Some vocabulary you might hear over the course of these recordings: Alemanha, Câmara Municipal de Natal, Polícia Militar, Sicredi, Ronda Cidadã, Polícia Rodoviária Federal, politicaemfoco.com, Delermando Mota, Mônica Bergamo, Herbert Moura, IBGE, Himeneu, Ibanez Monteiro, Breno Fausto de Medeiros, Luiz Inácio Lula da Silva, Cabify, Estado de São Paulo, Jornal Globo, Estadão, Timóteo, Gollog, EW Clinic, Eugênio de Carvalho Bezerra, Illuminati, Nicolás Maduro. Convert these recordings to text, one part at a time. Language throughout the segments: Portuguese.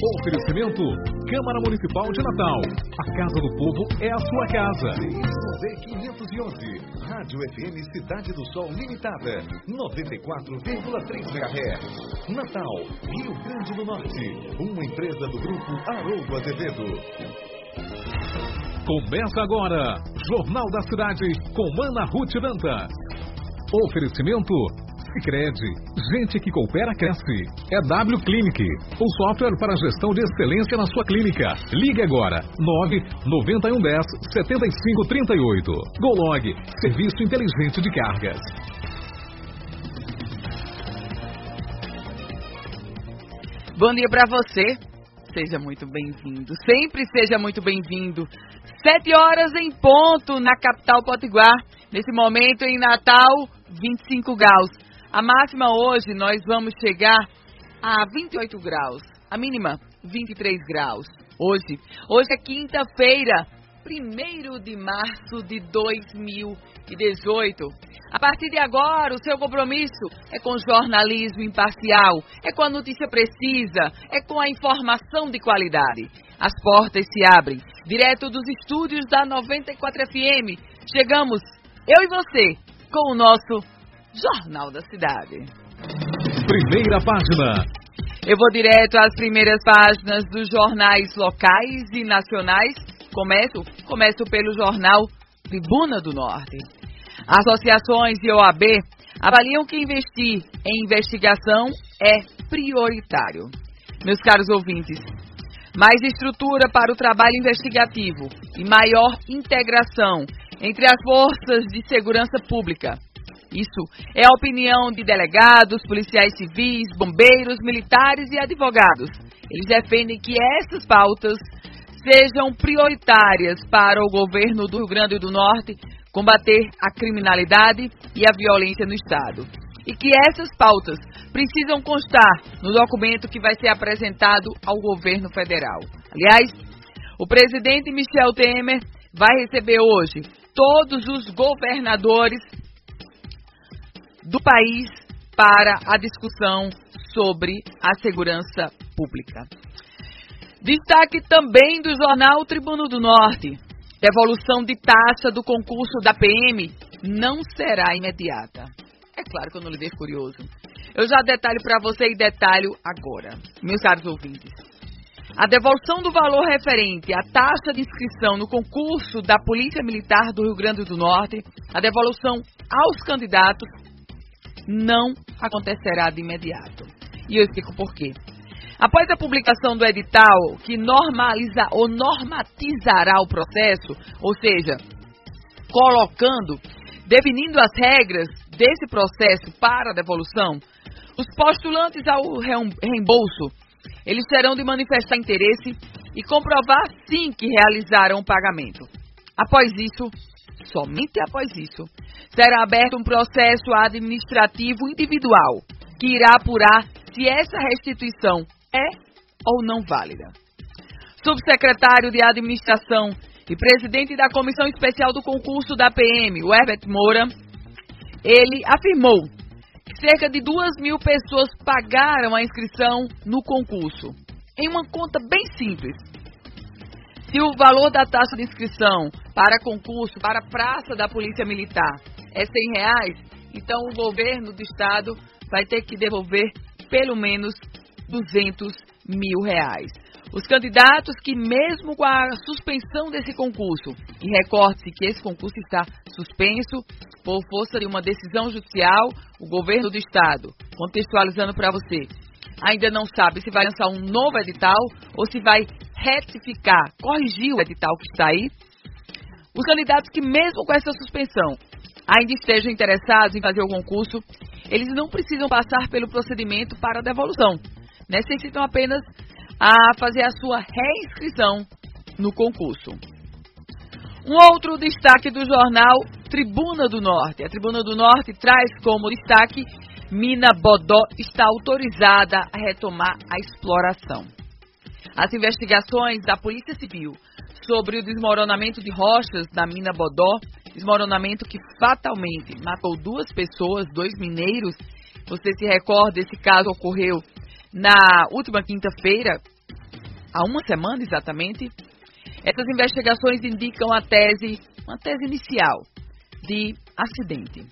Oferecimento Câmara Municipal de Natal. A Casa do Povo é a sua casa. 511, Rádio FM Cidade do Sol Limitada, 94,3 MHz. Natal, Rio Grande do Norte, uma empresa do Grupo Haroldo Azevedo. Começa agora, Jornal da Cidade, com Ana Ruth Dantas. Oferecimento Sicredi, gente que coopera cresce. EW Clinic, o software para gestão de excelência na sua clínica. Ligue agora, 99110-7538. Gollog, serviço inteligente de cargas. Bom dia para você, seja muito bem-vindo, sempre seja muito bem-vindo. 7 horas em ponto na capital potiguar, nesse momento em Natal, 25 graus. A máxima hoje nós vamos chegar a 28 graus, a mínima 23 graus. Hoje é quinta-feira, 1º de março de 2018. A partir de agora, o seu compromisso é com jornalismo imparcial, é com a notícia precisa, é com a informação de qualidade. As portas se abrem, direto dos estúdios da 94 FM. Chegamos, eu e você, com o nosso Jornal da Cidade. Primeira página. Eu vou direto às primeiras páginas dos jornais locais e nacionais. Começo pelo jornal Tribuna do Norte. Associações e OAB avaliam que investir em investigação é prioritário. Meus caros ouvintes, mais estrutura para o trabalho investigativo e maior integração entre as forças de segurança pública. Isso é a opinião de delegados, policiais civis, bombeiros, militares e advogados. Eles defendem que essas pautas sejam prioritárias para o governo do Rio Grande do Norte combater a criminalidade e a violência no Estado. E que essas pautas precisam constar no documento que vai ser apresentado ao governo federal. Aliás, o presidente Michel Temer vai receber hoje todos os governadores do país para a discussão sobre a segurança pública. Destaque também do jornal Tribuna do Norte. Devolução de taxa do concurso da PM não será imediata. É claro que eu não lhe deixo curioso. Eu já detalho para você e detalho agora, meus caros ouvintes. A devolução do valor referente à taxa de inscrição no concurso da Polícia Militar do Rio Grande do Norte, a devolução aos candidatos, não acontecerá de imediato. E eu explico por quê. Após a publicação do edital que normaliza ou normatizará o processo, ou seja, definindo as regras desse processo para a devolução, os postulantes ao reembolso, eles terão de manifestar interesse e comprovar sim que realizaram o pagamento. Após isso, somente após isso, será aberto um processo administrativo individual que irá apurar se essa restituição é ou não válida. Subsecretário de Administração e presidente da Comissão Especial do Concurso da PM, o Herbert Moura, ele afirmou que cerca de 2.000 pessoas pagaram a inscrição no concurso, em uma conta bem simples. Se o valor da taxa de inscrição para concurso, para a praça da Polícia Militar é R$100, então o governo do Estado vai ter que devolver pelo menos R$200 mil. Os candidatos que, mesmo com a suspensão desse concurso, e recorde-se que esse concurso está suspenso por força de uma decisão judicial, o governo do Estado, contextualizando para você, ainda não sabe se vai lançar um novo edital ou se vai retificar, corrigir o edital que está aí. Os candidatos que, mesmo com essa suspensão, ainda estejam interessados em fazer o concurso, eles não precisam passar pelo procedimento para a devolução. Necessitam apenas a fazer a sua reinscrição no concurso. Um outro destaque do jornal Tribuna do Norte. A Tribuna do Norte traz como destaque: Mina Bodó está autorizada a retomar a exploração. As investigações da Polícia Civil sobre o desmoronamento de rochas da Mina Bodó, desmoronamento que fatalmente matou 2 pessoas, 2 mineiros. Você se recorda, esse caso ocorreu na última quinta-feira, há uma semana exatamente, essas investigações indicam a tese, uma tese inicial, de acidente.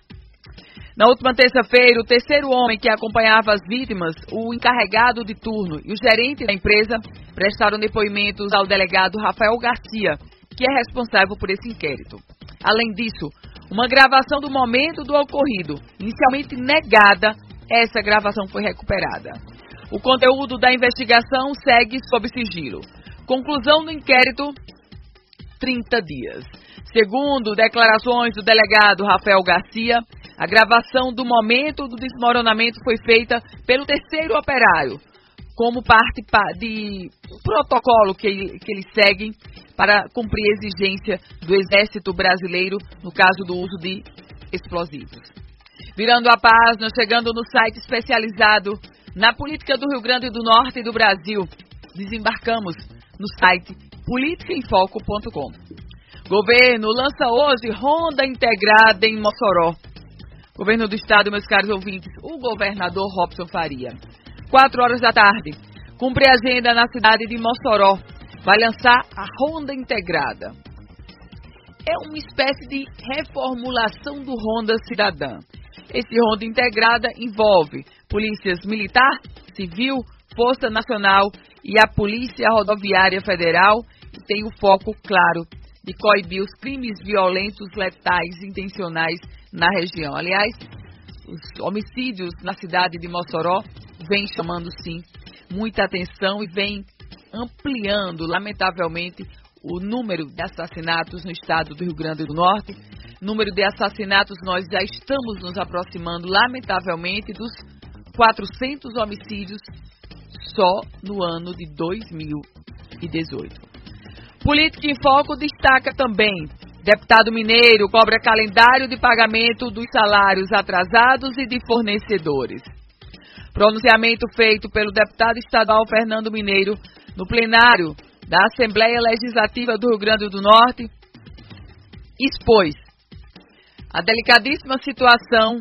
Na última terça-feira, o terceiro homem que acompanhava as vítimas, o encarregado de turno e o gerente da empresa prestaram depoimentos ao delegado Rafael Garcia, que é responsável por esse inquérito. Além disso, uma gravação do momento do ocorrido, inicialmente negada, essa gravação foi recuperada. O conteúdo da investigação segue sob sigilo. Conclusão do inquérito, 30 dias. Segundo declarações do delegado Rafael Garcia, a gravação do momento do desmoronamento foi feita pelo terceiro operário, como parte de um protocolo que eles seguem para cumprir a exigência do Exército Brasileiro no caso do uso de explosivos. Virando a página, chegando no site especializado na política do Rio Grande do Norte e do Brasil, desembarcamos no site politicaemfoco.com. Governo lança hoje Ronda Integrada em Mossoró. Governo do Estado, meus caros ouvintes, o governador Robson Faria. 4 horas da tarde, cumpre a agenda na cidade de Mossoró. Vai lançar a Ronda Integrada. É uma espécie de reformulação do Ronda Cidadã. Esse Ronda Integrada envolve polícias militar, civil, Força Nacional e a Polícia Rodoviária Federal, que tem o foco, claro, de coibir os crimes violentos, letais, intencionais na região. Aliás, os homicídios na cidade de Mossoró vêm chamando, sim, muita atenção e vêm ampliando, lamentavelmente, o número de assassinatos no estado do Rio Grande do Norte. Número de assassinatos, nós já estamos nos aproximando, lamentavelmente, dos 400 homicídios só no ano de 2018. Política em Foco destaca também: deputado mineiro cobra calendário de pagamento dos salários atrasados e de fornecedores. Pronunciamento feito pelo deputado estadual Fernando Mineiro no plenário da Assembleia Legislativa do Rio Grande do Norte expôs a delicadíssima situação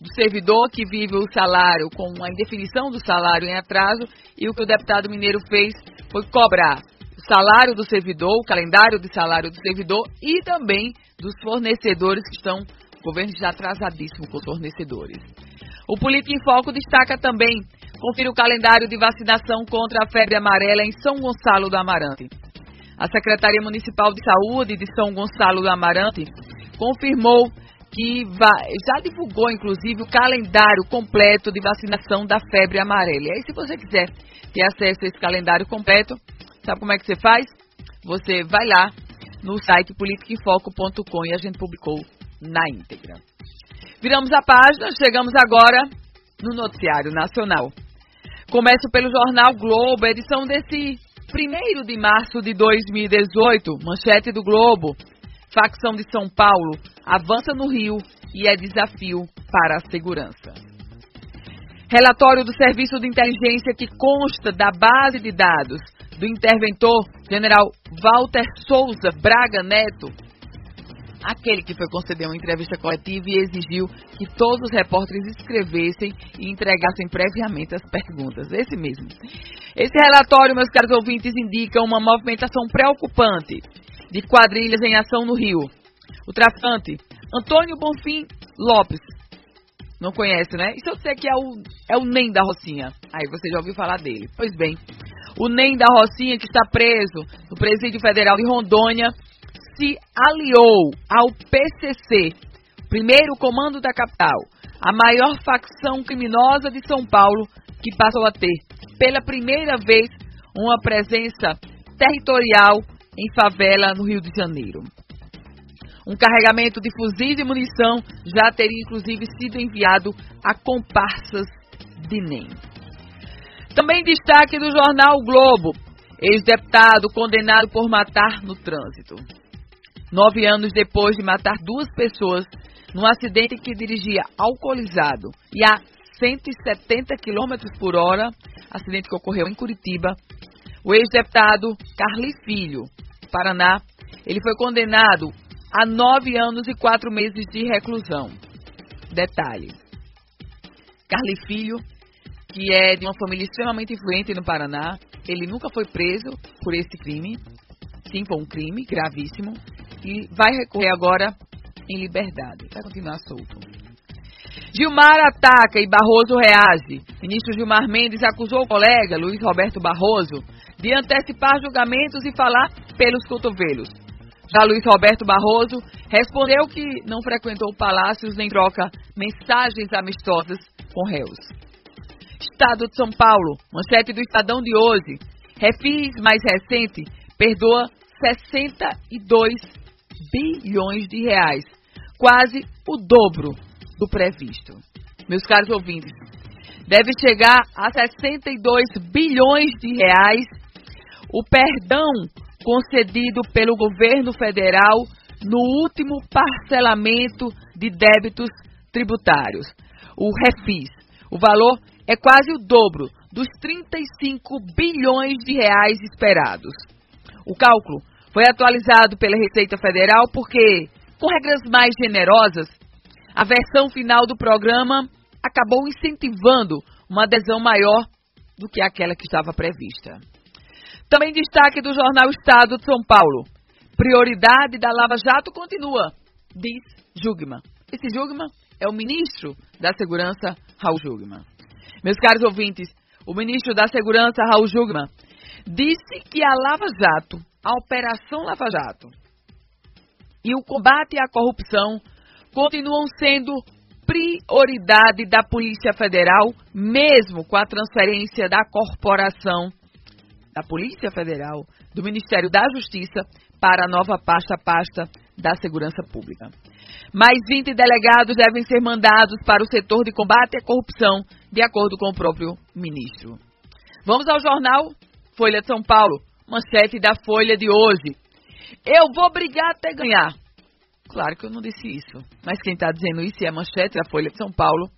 do servidor que vive o salário com a indefinição do salário em atraso, e o que o deputado mineiro fez foi cobrar o salário do servidor, o calendário de salário do servidor e também dos fornecedores que estão, o governo já atrasadíssimo com os fornecedores. O Política em Foco destaca também: confira o calendário de vacinação contra a febre amarela em São Gonçalo do Amarante. A Secretaria Municipal de Saúde de São Gonçalo do Amarante confirmou que já divulgou, inclusive, o calendário completo de vacinação da febre amarela. E aí, se você quiser ter acesso a esse calendário completo, sabe como é que você faz? Você vai lá no site politicaemfoco.com e a gente publicou na íntegra. Viramos a página, chegamos agora no noticiário nacional. Começo pelo Jornal Globo, edição desse 1º de março de 2018, manchete do Globo. Facção de São Paulo avança no Rio e é desafio para a segurança. Relatório do Serviço de Inteligência, que consta da base de dados do interventor general Walter Souza Braga Neto, aquele que foi conceder uma entrevista coletiva e exigiu que todos os repórteres escrevessem e entregassem previamente as perguntas. Esse mesmo. Esse relatório, meus caros ouvintes, indica uma movimentação preocupante de quadrilhas em ação no Rio. O traficante Antônio Bonfim Lopes, não conhece, né? E se eu disser que é o NEM da Rocinha? Aí você já ouviu falar dele. Pois bem, o NEM da Rocinha, que está preso no Presídio Federal de Rondônia, se aliou ao PCC, primeiro comando da capital, a maior facção criminosa de São Paulo, que passou a ter, pela primeira vez, uma presença territorial em favela no Rio de Janeiro. Um carregamento de fuzis e munição já teria inclusive sido enviado a comparsas de NEM. Também destaque do Jornal Globo: ex-deputado condenado por matar no trânsito. 9 anos depois de matar 2 pessoas num acidente que dirigia alcoolizado e a 170 km por hora, acidente que ocorreu em Curitiba, o ex-deputado Carli Filho, Paraná, ele foi condenado a 9 anos e 4 meses de reclusão. Detalhe: Carli Filho, que é de uma família extremamente influente no Paraná, Ele nunca foi preso por esse crime, sim, foi um crime gravíssimo, e vai recorrer agora em liberdade. Vai continuar solto. Gilmar ataca e Barroso reage. Ministro Gilmar Mendes acusou o colega Luiz Roberto Barroso de antecipar julgamentos e falar pelos cotovelos. Já Luiz Roberto Barroso respondeu que não frequentou palácios nem troca mensagens amistosas com réus. Estado de São Paulo, manchete do Estadão de hoje. Refis mais recente perdoa 62 bilhões de reais, quase o dobro do previsto. Meus caros ouvintes, deve chegar a 62 bilhões de reais o perdão concedido pelo governo federal no último parcelamento de débitos tributários, o Refis. O valor é quase o dobro dos 35 bilhões de reais esperados. O cálculo foi atualizado pela Receita Federal porque, com regras mais generosas, a versão final do programa acabou incentivando uma adesão maior do que aquela que estava prevista. Também destaque do jornal Estado de São Paulo. Prioridade da Lava Jato continua, diz Jungmann. Esse Jungmann é o ministro da Segurança, Raul Jungmann. Meus caros ouvintes, o ministro da Segurança, Raul Jungmann, disse que a Lava Jato, a Operação Lava Jato e o combate à corrupção continuam sendo prioridade da Polícia Federal, mesmo com a transferência da corporação da Polícia Federal, do Ministério da Justiça, para a nova pasta da Segurança Pública. Mais 20 delegados devem ser mandados para o setor de combate à corrupção, de acordo com o próprio ministro. Vamos ao jornal Folha de São Paulo, manchete da Folha de hoje. Eu vou brigar até ganhar. Claro que eu não disse isso, mas quem está dizendo isso é a manchete da Folha de São Paulo,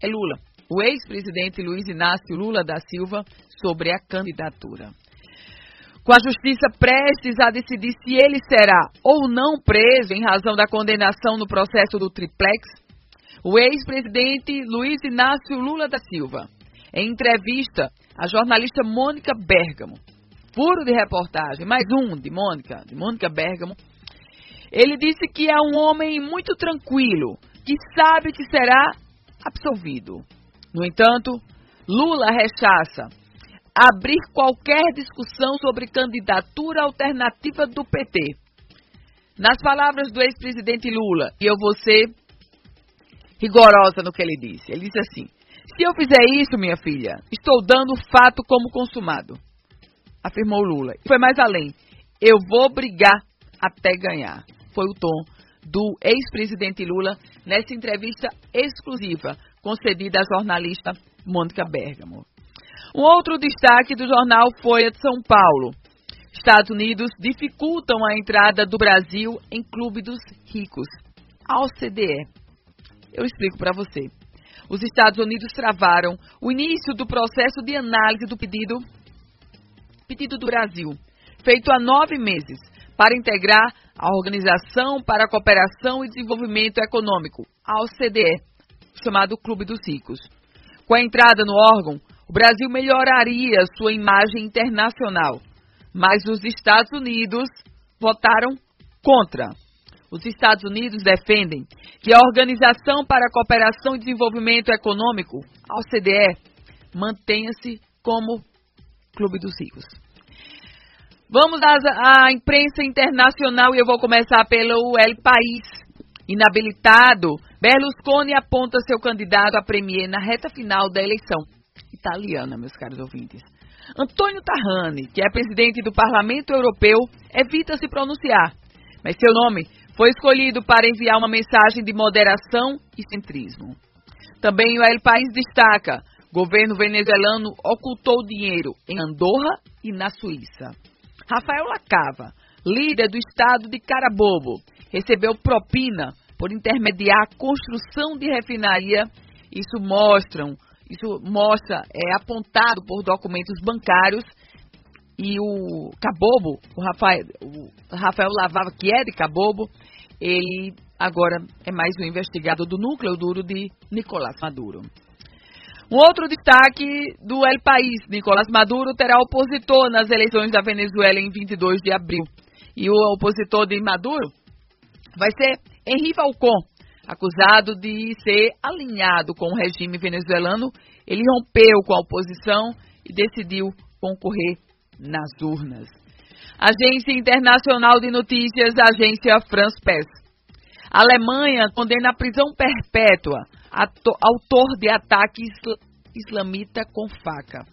é Lula, o ex-presidente Luiz Inácio Lula da Silva, sobre a candidatura. Com a justiça prestes a decidir se ele será ou não preso em razão da condenação no processo do Triplex, o ex-presidente Luiz Inácio Lula da Silva, em entrevista à jornalista Mônica Bergamo, furo de reportagem, mais um de Mônica Bergamo, ele disse que é um homem muito tranquilo, que sabe que será absolvido. No entanto, Lula rechaça abrir qualquer discussão sobre candidatura alternativa do PT. Nas palavras do ex-presidente Lula, e eu vou ser rigorosa no que ele disse assim: se eu fizer isso, minha filha, estou dando o fato como consumado, afirmou Lula. E foi mais além: eu vou brigar até ganhar. Foi o tom do ex-presidente Lula nessa entrevista exclusiva concedida à jornalista Mônica Bergamo. Um outro destaque do jornal Folha de São Paulo. Estados Unidos dificultam a entrada do Brasil em clube dos ricos, a OCDE. Eu explico para você. Os Estados Unidos travaram o início do processo de análise do pedido do Brasil, feito há 9 meses, para integrar a Organização para a Cooperação e Desenvolvimento Econômico, a OCDE, chamado Clube dos Ricos. Com a entrada no órgão, o Brasil melhoraria sua imagem internacional, mas os Estados Unidos votaram contra. Os Estados Unidos defendem que a Organização para a Cooperação e Desenvolvimento Econômico, a OCDE, mantenha-se como Clube dos Ricos. Vamos à imprensa internacional e eu vou começar pelo El País. Inabilitado, Berlusconi aponta seu candidato a premier na reta final da eleição italiana, meus caros ouvintes. Antonio Tajani, que é presidente do Parlamento Europeu, evita se pronunciar, mas seu nome foi escolhido para enviar uma mensagem de moderação e centrismo. Também o El País destaca: governo venezuelano ocultou dinheiro em Andorra e na Suíça. Rafael Lacava, líder do estado de Carabobo, recebeu propina por intermediar a construção de refinaria. Isso mostra, apontado por documentos bancários, e o Cabobo, o Rafael Lacava, que é de Cabobo, ele agora é mais um investigado do núcleo duro de Nicolás Maduro. Um outro destaque do El País: Nicolás Maduro terá opositor nas eleições da Venezuela em 22 de abril. E o opositor de Maduro vai ser Henri Falcon, acusado de ser alinhado com o regime venezuelano. Ele rompeu com a oposição e decidiu concorrer nas urnas. Agência Internacional de Notícias, agência France-Presse. A Alemanha condena a prisão perpétua autor de ataque islamita com faca.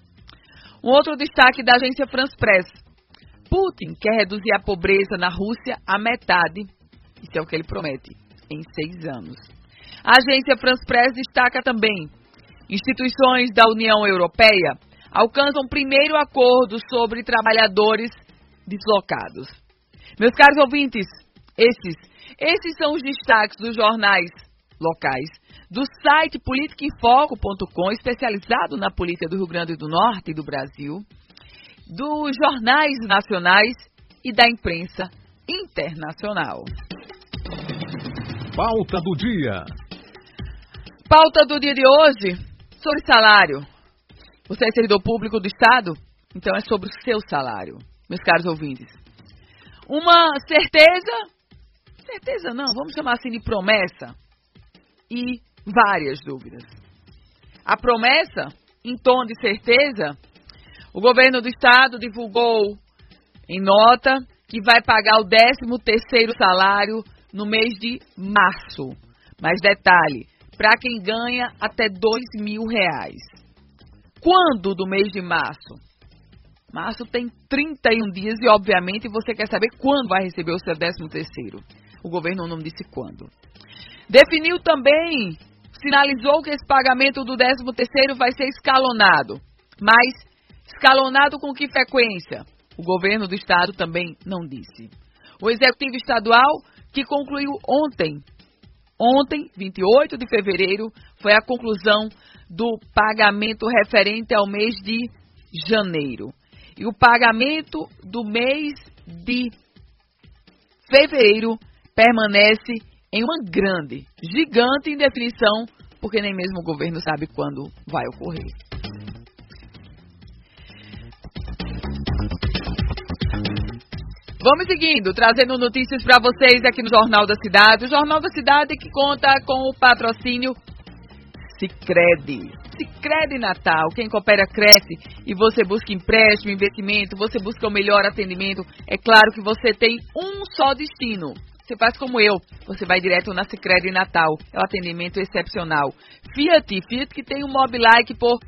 Um outro destaque da agência France-Presse: Putin quer reduzir a pobreza na Rússia à metade. Isso é o que ele promete, em 6 anos. A agência France-Presse destaca também: instituições da União Europeia alcançam primeiro acordo sobre trabalhadores deslocados. Meus caros ouvintes, esses são os destaques dos jornais locais, do site politicaemfoco.com, especializado na política do Rio Grande do Norte e do Brasil, dos jornais nacionais e da imprensa internacional. Pauta do dia. Pauta do dia de hoje, sobre salário. Você é servidor público do Estado? Então é sobre o seu salário, meus caros ouvintes. Uma certeza não, vamos chamar assim de promessa, e várias dúvidas. A promessa, em tom de certeza, o governo do Estado divulgou em nota que vai pagar o 13º salário no mês de março. Mas detalhe, para quem ganha até R$2.000. Quando do mês de março? Março tem 31 dias e, obviamente, você quer saber quando vai receber o seu 13º. O governo não disse quando. Definiu também, sinalizou que esse pagamento do 13º vai ser escalonado. Mas escalonado com que frequência? O governo do Estado também não disse. O Executivo Estadual, que concluiu ontem, 28 de fevereiro, foi a conclusão do pagamento referente ao mês de janeiro. E o pagamento do mês de fevereiro permanece em uma gigante indefinição, porque nem mesmo o governo sabe quando vai ocorrer. Vamos seguindo, trazendo notícias para vocês aqui no Jornal da Cidade. O Jornal da Cidade que conta com o patrocínio Sicredi Natal. Quem coopera cresce, e você busca empréstimo, investimento, você busca o melhor atendimento. É claro que você tem um só destino. Você faz como eu, você vai direto na Sicredi Natal. É um atendimento excepcional. Fiat que tem um Mobilike por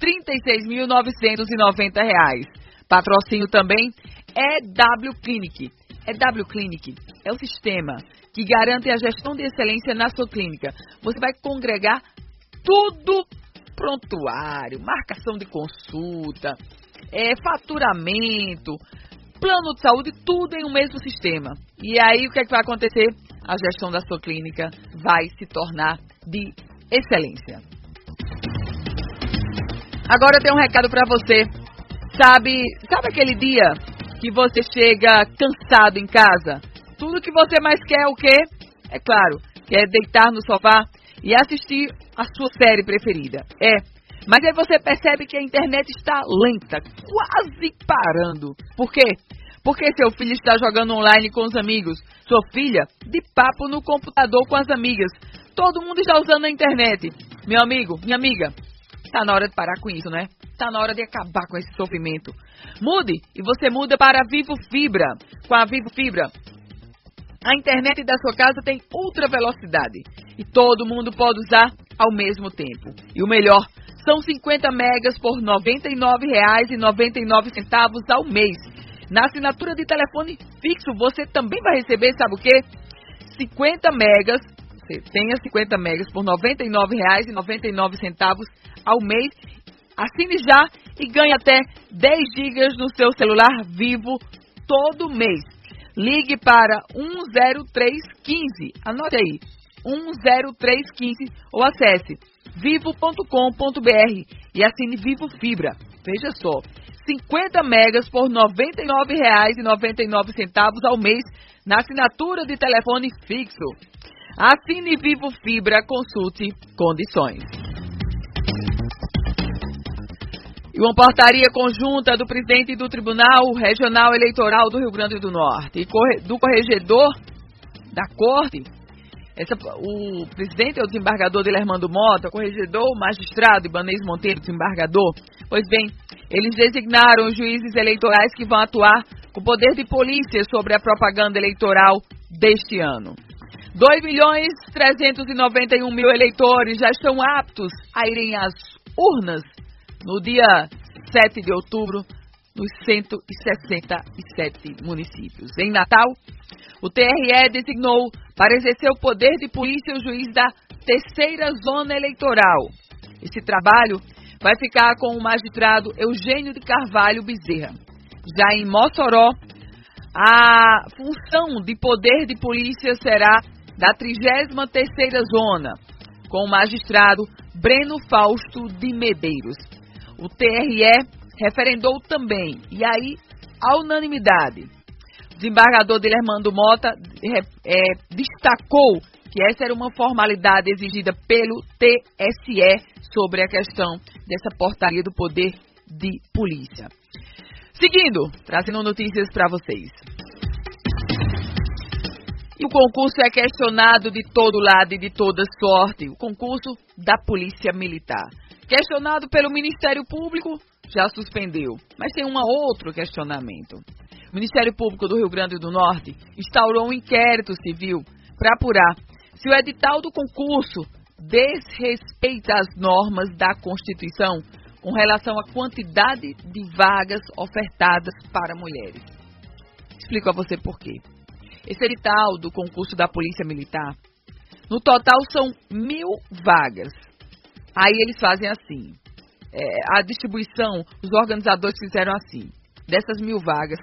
R$36.990. Patrocínio também EW Clinic. EW Clinic é o sistema que garante a gestão de excelência na sua clínica. Você vai congregar tudo: prontuário, marcação de consulta, faturamento, plano de saúde, tudo em um mesmo sistema. E aí o que é que vai acontecer? A gestão da sua clínica vai se tornar de excelência. Agora eu tenho um recado para você. Sabe aquele dia que você chega cansado em casa? Tudo que você mais quer é o quê? É claro, quer deitar no sofá e assistir a sua série preferida. Mas aí você percebe que a internet está lenta, quase parando. Por quê? Porque seu filho está jogando online com os amigos, sua filha de papo no computador com as amigas. Todo mundo está usando a internet. Meu amigo, minha amiga, está na hora de parar com isso, né? Está na hora de acabar com esse sofrimento. Mude, e você muda para a Vivo Fibra. Com a Vivo Fibra, a internet da sua casa tem ultra velocidade e todo mundo pode usar ao mesmo tempo. E o melhor, são 50 megas por R$ 99,99 ao mês. Na assinatura de telefone fixo, você também vai receber, sabe o quê? 50 megas. Você tem as 50 megas por R$ 99,99 ao mês. Assine já e ganhe até 10 gigas no seu celular Vivo todo mês. Ligue para 10315. Anote aí, 10315, ou acesse vivo.com.br e assine Vivo Fibra. Veja só, 50 megas por R$ 99,99 ao mês na assinatura de telefone fixo. Assine Vivo Fibra, consulte condições. e uma portaria conjunta do presidente do Tribunal Regional Eleitoral do Rio Grande do Norte e do corregedor da corte, o presidente é o desembargador Delermando Mota, corregedor, magistrado Ibanez Monteiro, desembargador. Pois bem, eles designaram os juízes eleitorais que vão atuar com poder de polícia sobre a propaganda eleitoral deste ano. 2.391.000 eleitores já estão aptos a irem às urnas no dia 7 de outubro nos 167 municípios. Em Natal, o TRE designou para exercer o poder de polícia o juiz da terceira zona eleitoral. Esse trabalho vai ficar com o magistrado Eugênio de Carvalho Bezerra. Já em Mossoró, a função de poder de polícia será da 33ª Zona, com o magistrado Breno Fausto de Medeiros. O TRE referendou também, e aí a unanimidade. O desembargador Delermando Mota destacou que essa era uma formalidade exigida pelo TSE sobre a questão dessa portaria do poder de polícia. Seguindo, trazendo notícias para vocês. E o concurso é questionado de todo lado e de toda sorte. O concurso da Polícia Militar. Questionado pelo Ministério Público, já suspendeu. Mas tem um outro questionamento. O Ministério Público do Rio Grande do Norte instaurou um inquérito civil para apurar se o edital do concurso desrespeita as normas da Constituição com relação à quantidade de vagas ofertadas para mulheres. Explico a você por quê. Esse edital do concurso da Polícia Militar, no total são 1.000 vagas. Aí eles fazem assim, a distribuição, os organizadores fizeram assim. Dessas 1.000 vagas,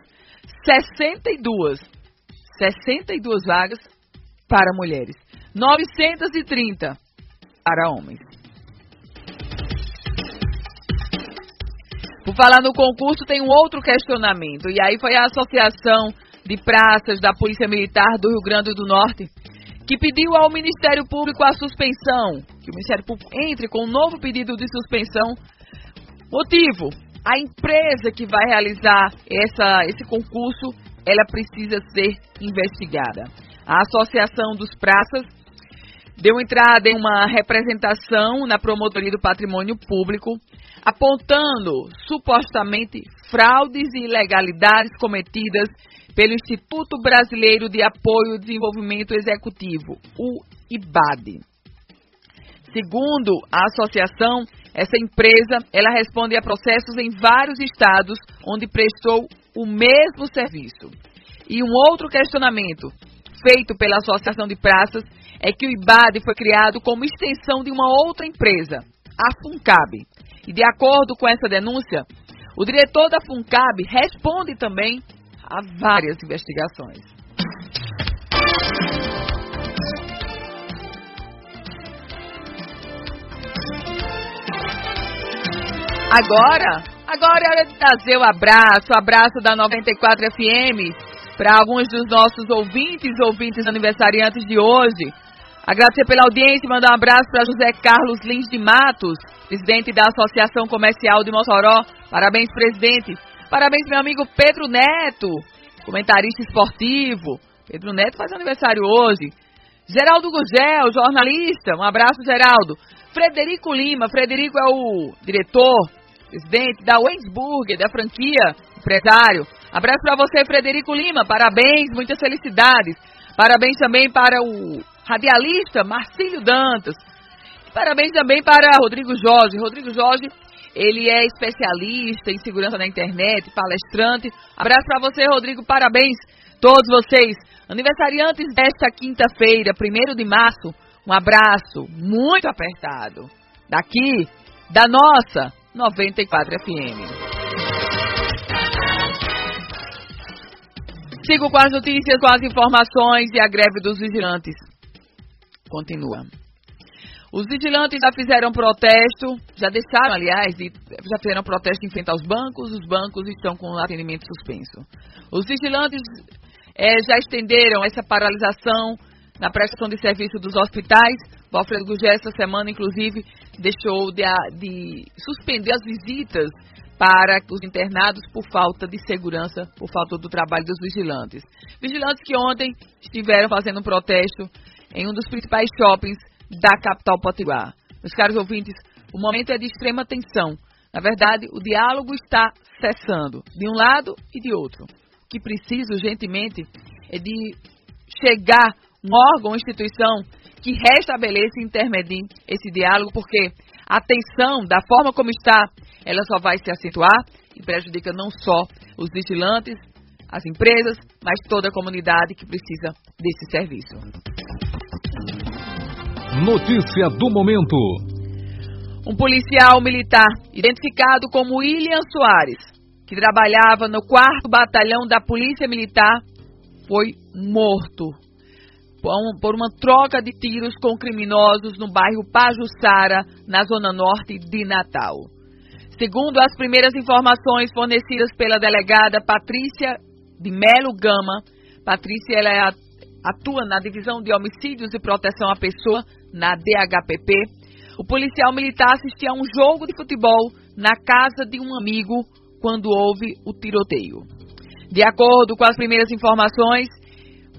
62 vagas para mulheres, 930 para homens. Por falar no concurso, tem um outro questionamento. E aí foi a Associação de Praças da Polícia Militar do Rio Grande do Norte que pediu ao Ministério Público a suspensão. Que o Ministério Público entre com um novo pedido de suspensão. Motivo: a empresa que vai realizar esse concurso, ela precisa ser investigada. A Associação dos Praças deu entrada em uma representação na Promotoria do Patrimônio Público, apontando supostamente fraudes e ilegalidades cometidas pelo Instituto Brasileiro de Apoio ao Desenvolvimento Executivo, o IBAD. Segundo a associação, essa empresa ela responde a processos em vários estados onde prestou o mesmo serviço. E um outro questionamento feito pela Associação de Praças é que o IBAD foi criado como extensão de uma outra empresa, a FUNCAB. E de acordo com essa denúncia, o diretor da FUNCAB responde também a várias investigações. Agora é hora de trazer o abraço da 94 FM para alguns dos nossos ouvintes aniversariantes de hoje. Agradecer pela audiência e mandar um abraço para José Carlos Lins de Matos, presidente da Associação Comercial de Mossoró. Parabéns, presidente. Parabéns, meu amigo Pedro Neto, comentarista esportivo. Pedro Neto faz aniversário hoje. Geraldo Gugel, jornalista. Um abraço, Geraldo. Frederico Lima. Frederico é o diretor, presidente da Wensburger, da franquia, empresário. Abraço para você, Frederico Lima. Parabéns, muitas felicidades. Parabéns também para o radialista Marcílio Dantas. E parabéns também para Rodrigo Jorge. Rodrigo Jorge, ele é especialista em segurança na internet, palestrante. Abraço para você, Rodrigo. Parabéns a todos vocês. Aniversariantes desta quinta-feira, 1º de março, um abraço muito apertado. Daqui, da nossa 94 FM. Sigo com as notícias, com as informações e a greve dos vigilantes continua. Os vigilantes já fizeram protesto em frente aos bancos, os bancos estão com o atendimento suspenso. Os vigilantes já estenderam essa paralisação na prestação de serviço dos hospitais, O Alfredo Gugé, essa semana, inclusive, deixou de suspender as visitas para os internados por falta de segurança, por falta do trabalho dos vigilantes. Vigilantes que ontem estiveram fazendo um protesto em um dos principais shoppings da capital potiguar. Meus caros ouvintes, o momento é de extrema tensão. Na verdade, o diálogo está cessando, de um lado e de outro. O que precisa, urgentemente, é de chegar um órgão, uma instituição que restabeleça e intermedie esse diálogo, porque a tensão, da forma como está, ela só vai se acentuar e prejudica não só os vigilantes, as empresas, mas toda a comunidade que precisa desse serviço. Notícia do momento. Um policial militar identificado como William Soares, que trabalhava no 4º Batalhão da Polícia Militar, foi morto por uma troca de tiros com criminosos no bairro Pajuçara, na zona norte de Natal. Segundo as primeiras informações fornecidas pela delegada Patrícia de Melo Gama, Patrícia ela atua na Divisão de Homicídios e Proteção à Pessoa, na DHPP, o policial militar assistia a um jogo de futebol na casa de um amigo quando houve o tiroteio. De acordo com as primeiras informações,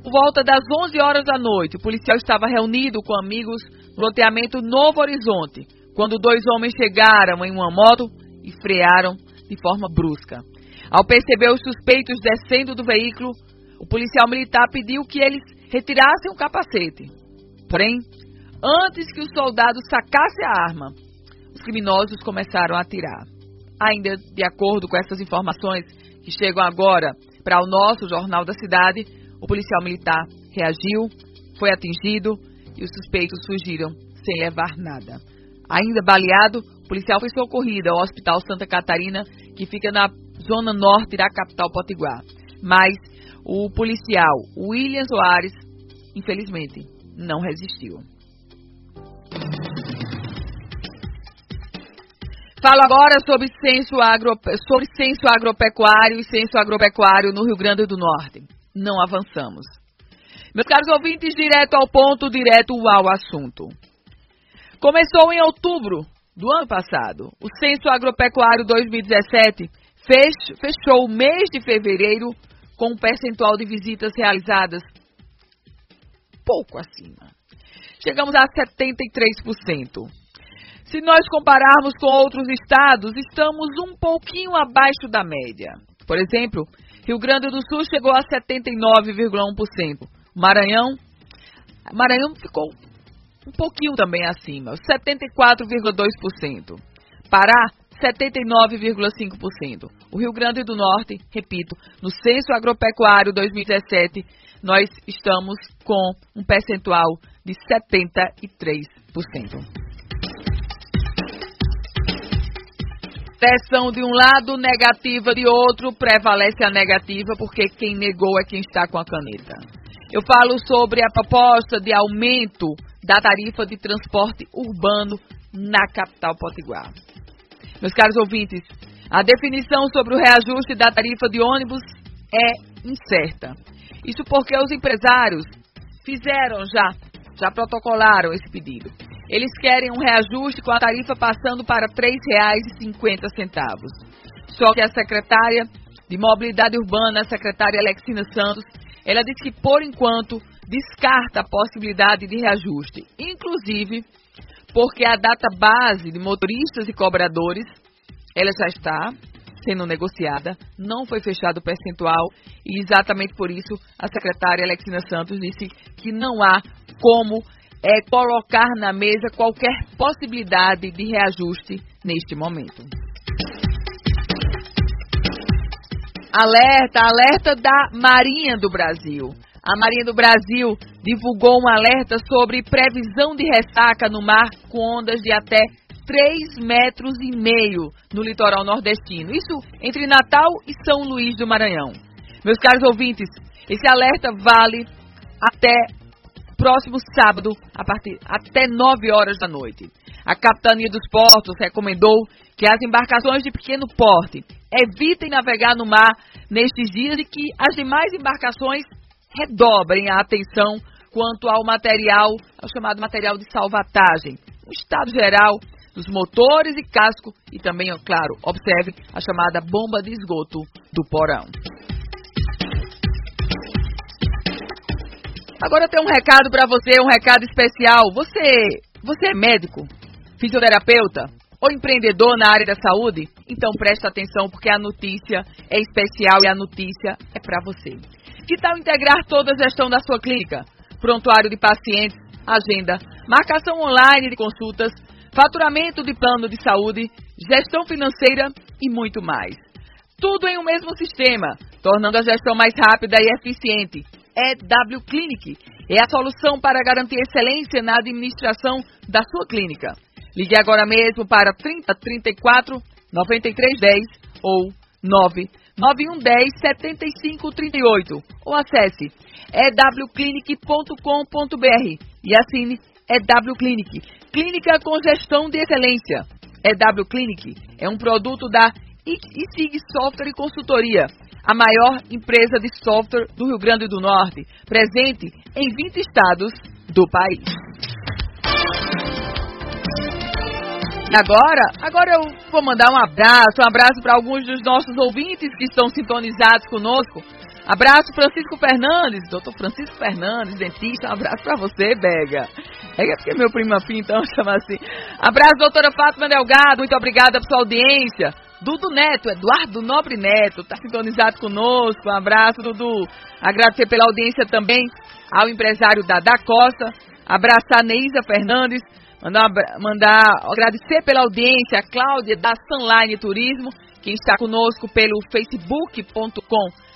por volta das 11 horas da noite, o policial estava reunido com amigos no loteamento Novo Horizonte, quando dois homens chegaram em uma moto e frearam de forma brusca. Ao perceber os suspeitos descendo do veículo, o policial militar pediu que eles retirassem o capacete. Porém, antes que os soldados sacassem a arma, os criminosos começaram a atirar. Ainda de acordo com essas informações que chegam agora para o nosso Jornal da Cidade, o policial militar reagiu, foi atingido e os suspeitos fugiram sem levar nada. Ainda baleado, o policial foi socorrido ao Hospital Santa Catarina, que fica na zona norte da capital potiguar. Mas o policial William Soares, infelizmente, não resistiu. Falo agora sobre censo agropecuário e censo agropecuário no Rio Grande do Norte. Não avançamos. Meus caros ouvintes, direto ao ponto, direto ao assunto. Começou em outubro do ano passado. O Censo Agropecuário 2017 fechou o mês de fevereiro com um percentual de visitas realizadas pouco acima. Chegamos a 73%. Se nós compararmos com outros estados, estamos um pouquinho abaixo da média. Por exemplo, Rio Grande do Sul chegou a 79,1%. Maranhão ficou um pouquinho também acima, 74,2%. Pará, 79,5%. O Rio Grande do Norte, repito, no Censo Agropecuário 2017, nós estamos com um percentual de 73%. Tensão de um lado, negativa de outro, prevalece a negativa, porque quem negou é quem está com a caneta. Eu falo sobre a proposta de aumento da tarifa de transporte urbano na capital potiguar. Meus caros ouvintes, a definição sobre o reajuste da tarifa de ônibus é incerta. Isso porque os empresários fizeram já protocolaram esse pedido. Eles querem um reajuste com a tarifa passando para R$ 3,50. Só que a secretária de Mobilidade Urbana, a secretária Alexina Santos, ela disse que, por enquanto, descarta a possibilidade de reajuste. Inclusive, porque a data base de motoristas e cobradores, ela já está sendo negociada, não foi fechado o percentual e, exatamente por isso, a secretária Alexina Santos disse que não há como colocar na mesa qualquer possibilidade de reajuste neste momento. Alerta da Marinha do Brasil. A Marinha do Brasil divulgou um alerta sobre previsão de ressaca no mar com ondas de até 3,5 metros no litoral nordestino. Isso entre Natal e São Luís do Maranhão. Meus caros ouvintes, esse alerta vale até próximo sábado, até 9 horas da noite. A Capitania dos Portos recomendou que as embarcações de pequeno porte evitem navegar no mar nestes dias e que as demais embarcações redobrem a atenção quanto ao material, ao chamado material de salvatagem, um estado geral dos motores e casco e também, é claro, observe a chamada bomba de esgoto do porão. Agora eu tenho um recado para você, um recado especial. Você é médico, fisioterapeuta ou empreendedor na área da saúde? Então presta atenção, porque a notícia é especial e a notícia é para você. Que tal integrar toda a gestão da sua clínica? Prontuário de pacientes, agenda, marcação online de consultas, faturamento de plano de saúde, gestão financeira e muito mais. Tudo em um mesmo sistema, tornando a gestão mais rápida e eficiente. EW Clinic é a solução para garantir excelência na administração da sua clínica. Ligue agora mesmo para 3034 9310 ou 99110 7538 ou acesse ewclinic.com.br e assine EW Clinic, clínica com gestão de excelência. EW Clinic é um produto da ICIG Software e Consultoria, a maior empresa de software do Rio Grande do Norte, presente em 20 estados do país. Agora eu vou mandar um abraço para alguns dos nossos ouvintes que estão sintonizados conosco. Abraço, doutor Francisco Fernandes, dentista, um abraço para você, Bega. É porque é meu primo afim, então chama assim. Abraço, doutora Fátima Delgado, muito obrigada pela sua audiência. Dudu Neto, Eduardo Nobre Neto, está sintonizado conosco, um abraço, Dudu. Agradecer pela audiência também ao empresário Dada Costa, abraçar a Neisa Fernandes, agradecer pela audiência a Cláudia da Sunline Turismo, quem está conosco pelo facebook.com/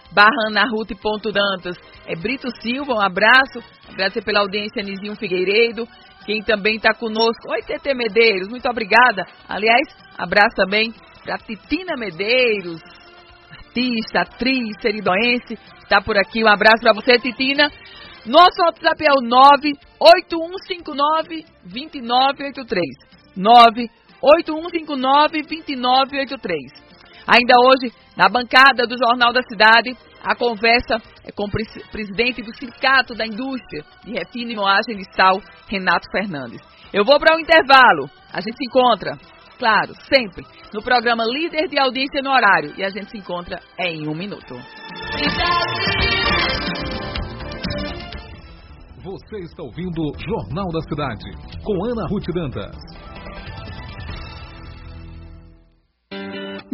Ana Ruth Dantas. É Brito Silva, um abraço. Agradecer pela audiência, Nizinho Figueiredo, quem também está conosco. Oi, TT Medeiros, muito obrigada. Aliás, abraço também para Titina Medeiros, artista, atriz, seridoense, está por aqui. Um abraço para você, Titina. Nosso WhatsApp é o 98159-2983. 98159-2983. Ainda hoje, na bancada do Jornal da Cidade, a conversa é com o presidente do Sindicato da Indústria de Refino e Moagem de Sal, Renato Fernandes. Eu vou para o intervalo. A gente se encontra, claro, sempre, no programa Líder de Audiência no Horário. E a gente se encontra em um minuto. Você está ouvindo Jornal da Cidade, com Ana Ruth Dantas.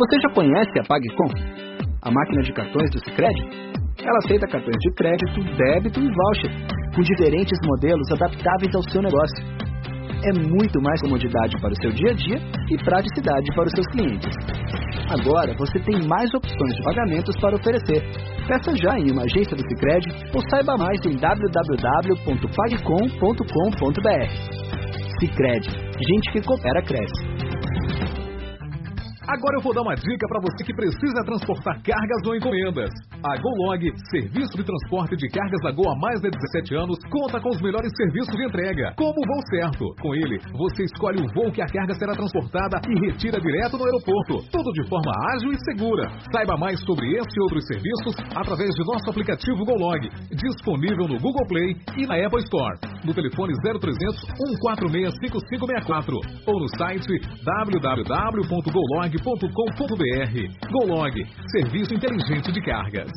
Você já conhece a PagCom, a máquina de cartões do Sicredi? Ela aceita cartões de crédito, débito e voucher, com diferentes modelos adaptáveis ao seu negócio. É muito mais comodidade para o seu dia a dia e praticidade para os seus clientes. Agora você tem mais opções de pagamentos para oferecer. Peça já em uma agência do Sicredi ou saiba mais em www.pagcom.com.br. Sicredi, gente que coopera cresce. Agora eu vou dar uma dica para você que precisa transportar cargas ou encomendas. A Gollog, serviço de transporte de cargas da Gol há mais de 17 anos, conta com os melhores serviços de entrega, como o Voo Certo. Com ele, você escolhe o voo que a carga será transportada e retira direto no aeroporto, tudo de forma ágil e segura. Saiba mais sobre esse e outros serviços através de nosso aplicativo Gollog, disponível no Google Play e na Apple Store, no telefone 0300 146 5564 ou no site www.gollog.com.br. Gollog, serviço inteligente de cargas.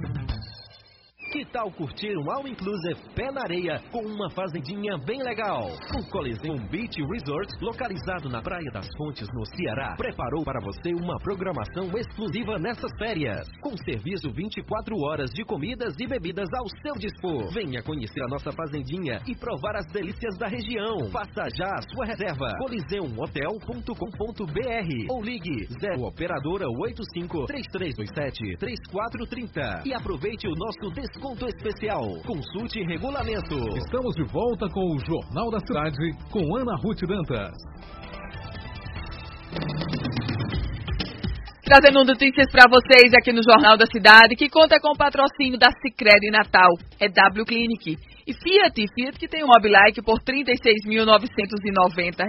Que tal curtir um All Inclusive pé na areia com uma fazendinha bem legal? O Coliseum Beach Resort, localizado na Praia das Fontes, no Ceará, preparou para você uma programação exclusiva nessas férias, com serviço 24 horas de comidas e bebidas ao seu dispor. Venha conhecer a nossa fazendinha e provar as delícias da região. Faça já a sua reserva. coliseumhotel.com.br ou ligue 0 operadora 85 3327 3430 e aproveite o nosso desconto. Conto especial. Consulte regulamento. Estamos de volta com o Jornal da Cidade, com Ana Ruth Dantas. Trazendo notícias para vocês aqui no Jornal da Cidade, que conta com o patrocínio da Sicredi Natal, EW Clinic e Fiat que tem um mobilike por R$ 36.990.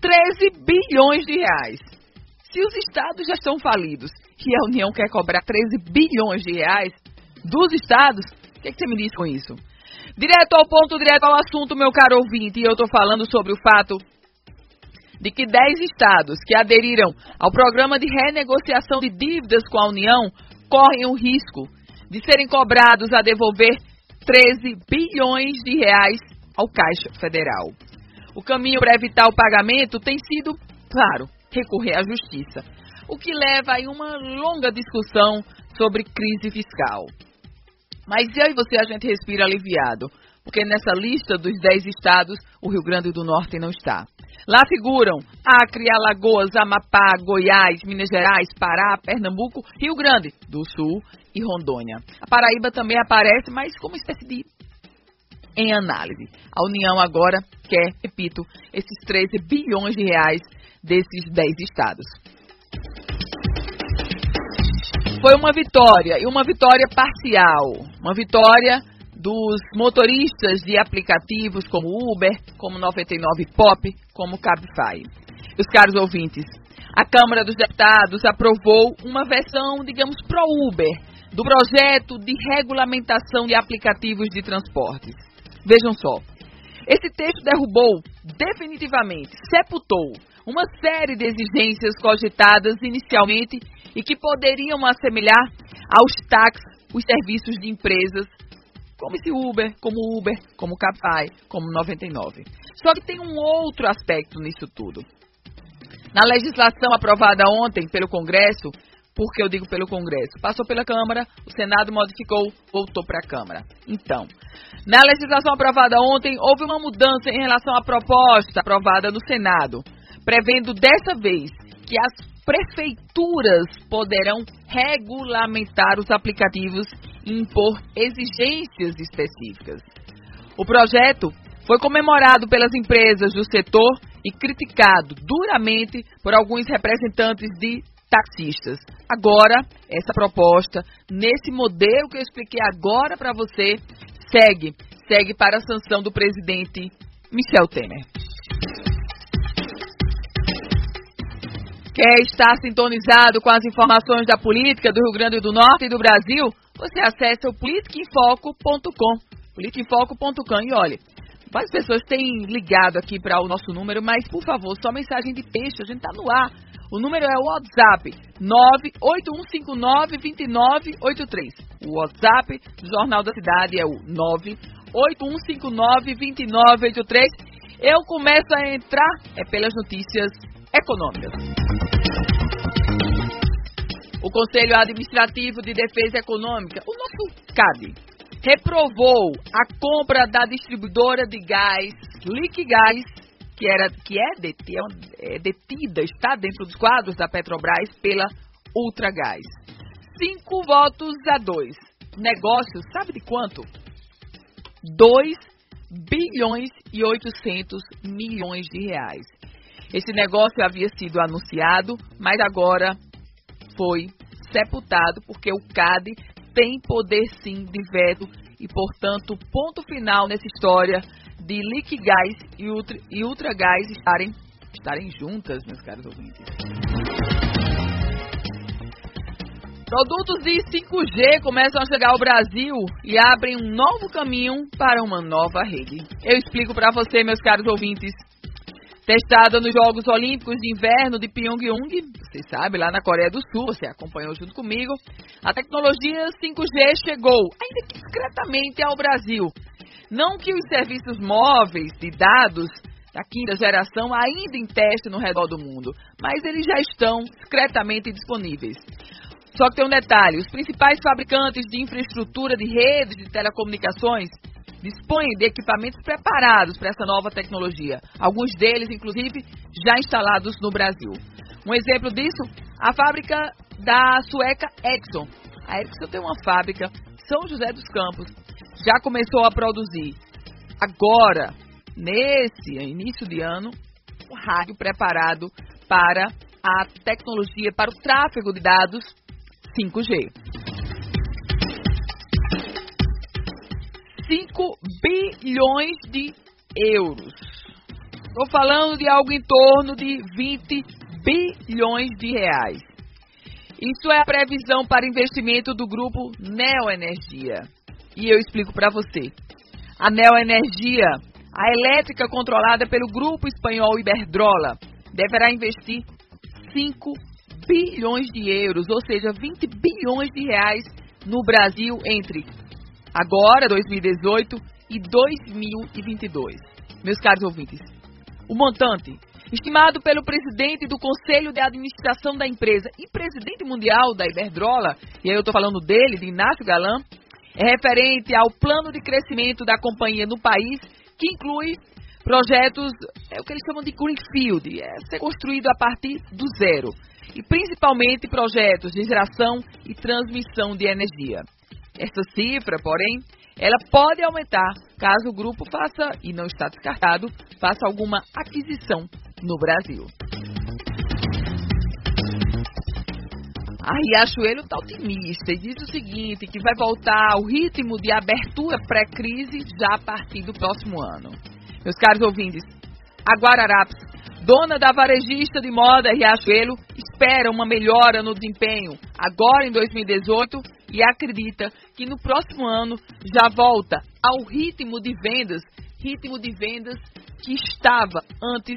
13 bilhões de reais. Se os estados já estão falidos e a União quer cobrar 13 bilhões de reais, dos estados, o que você me diz com isso? Direto ao ponto, direto ao assunto, meu caro ouvinte, e eu estou falando sobre o fato de que 10 estados que aderiram ao programa de renegociação de dívidas com a União correm o risco de serem cobrados a devolver 13 bilhões de reais ao Caixa Federal. O caminho para evitar o pagamento tem sido, claro, recorrer à justiça, o que leva a uma longa discussão sobre crise fiscal. Mas eu e você, a gente respira aliviado, porque nessa lista dos 10 estados, o Rio Grande do Norte não está. Lá figuram Acre, Alagoas, Amapá, Goiás, Minas Gerais, Pará, Pernambuco, Rio Grande do Sul e Rondônia. A Paraíba também aparece, mas como espécie de em análise. A União agora quer, repito, esses 13 bilhões de reais desses 10 estados. Foi uma vitória, e uma vitória parcial, uma vitória dos motoristas de aplicativos como Uber, como 99 Pop, como Cabify. Os caros ouvintes, a Câmara dos Deputados aprovou uma versão, digamos, pró-Uber, do projeto de regulamentação de aplicativos de transportes. Vejam só, esse texto derrubou definitivamente, sepultou uma série de exigências cogitadas inicialmente e que poderiam assemelhar aos táxis, os serviços de empresas como esse Uber, como Cabify, como 99. Só que tem um outro aspecto nisso tudo. Na legislação aprovada ontem pelo Congresso, porque eu digo pelo Congresso, passou pela Câmara, o Senado modificou, voltou para a Câmara. Então, na legislação aprovada ontem, houve uma mudança em relação à proposta aprovada no Senado, prevendo dessa vez que as prefeituras poderão regulamentar os aplicativos e impor exigências específicas. O projeto foi comemorado pelas empresas do setor e criticado duramente por alguns representantes de taxistas. Agora, essa proposta, nesse modelo que eu expliquei agora para você, segue para a sanção do presidente Michel Temer. Quer estar sintonizado com as informações da política do Rio Grande do Norte e do Brasil? Você acessa o politicainfoco.com, politicainfoco.com, e olha, várias pessoas têm ligado aqui para o nosso número, mas, por favor, só mensagem de texto, a gente está no ar. O número é o WhatsApp 981592983. O WhatsApp do Jornal da Cidade é o 981592983. Eu começo a entrar pelas notícias econômicas. O Conselho Administrativo de Defesa Econômica, o nosso CAD, reprovou a compra da distribuidora de gás, Liquigás, que é detida, está dentro dos quadros da Petrobras, pela Ultragás. 5 votos a 2. Negócio, sabe de quanto? 2 bilhões e 800 milhões de reais. Esse negócio havia sido anunciado, mas agora foi sepultado, porque o CAD tem poder sim de veto e, portanto, ponto final nessa história de Liquigás e Ultragás estarem juntas, meus caros ouvintes. Produtos de 5G começam a chegar ao Brasil e abrem um novo caminho para uma nova rede. Eu explico para você, meus caros ouvintes. Testada nos Jogos Olímpicos de Inverno de Pyongyang, você sabe, lá na Coreia do Sul, você acompanhou junto comigo, a tecnologia 5G chegou, ainda que discretamente, ao Brasil. Não que os serviços móveis de dados da quinta geração ainda em teste no redor do mundo, mas eles já estão discretamente disponíveis. Só que tem um detalhe, os principais fabricantes de infraestrutura de redes de telecomunicações dispõem de equipamentos preparados para essa nova tecnologia. Alguns deles, inclusive, já instalados no Brasil. Um exemplo disso, a fábrica da sueca Ericsson. A Ericsson tem uma fábrica em São José dos Campos. Já começou a produzir, agora, nesse início de ano, um rádio preparado para a tecnologia, para o tráfego de dados 5G. 5 bilhões de euros. Estou falando de algo em torno de 20 bilhões de reais. Isso é a previsão para investimento do grupo Neoenergia. E eu explico para você. a Neo Energia, a elétrica controlada pelo grupo espanhol Iberdrola, deverá investir 5 bilhões de euros, ou seja, 20 bilhões de reais no Brasil entre agora, 2018, e 2022. Meus caros ouvintes, o montante estimado pelo presidente do Conselho de Administração da empresa e presidente mundial da Iberdrola, e aí eu estou falando dele, de Inácio Galán, é referente ao plano de crescimento da companhia no país, que inclui projetos, o que eles chamam de greenfield, ser construído a partir do zero, e principalmente projetos de geração e transmissão de energia. Essa cifra, porém, ela pode aumentar caso o grupo faça, e não está descartado, faça alguma aquisição no Brasil. A Riachuelo está otimista e diz o seguinte, que vai voltar ao ritmo de abertura pré-crise já a partir do próximo ano. Meus caros ouvintes, a Guararapes, dona da varejista de moda Riachuelo, espera uma melhora no desempenho agora em 2018 e acredita que no próximo ano já volta ao ritmo de vendas que estava antes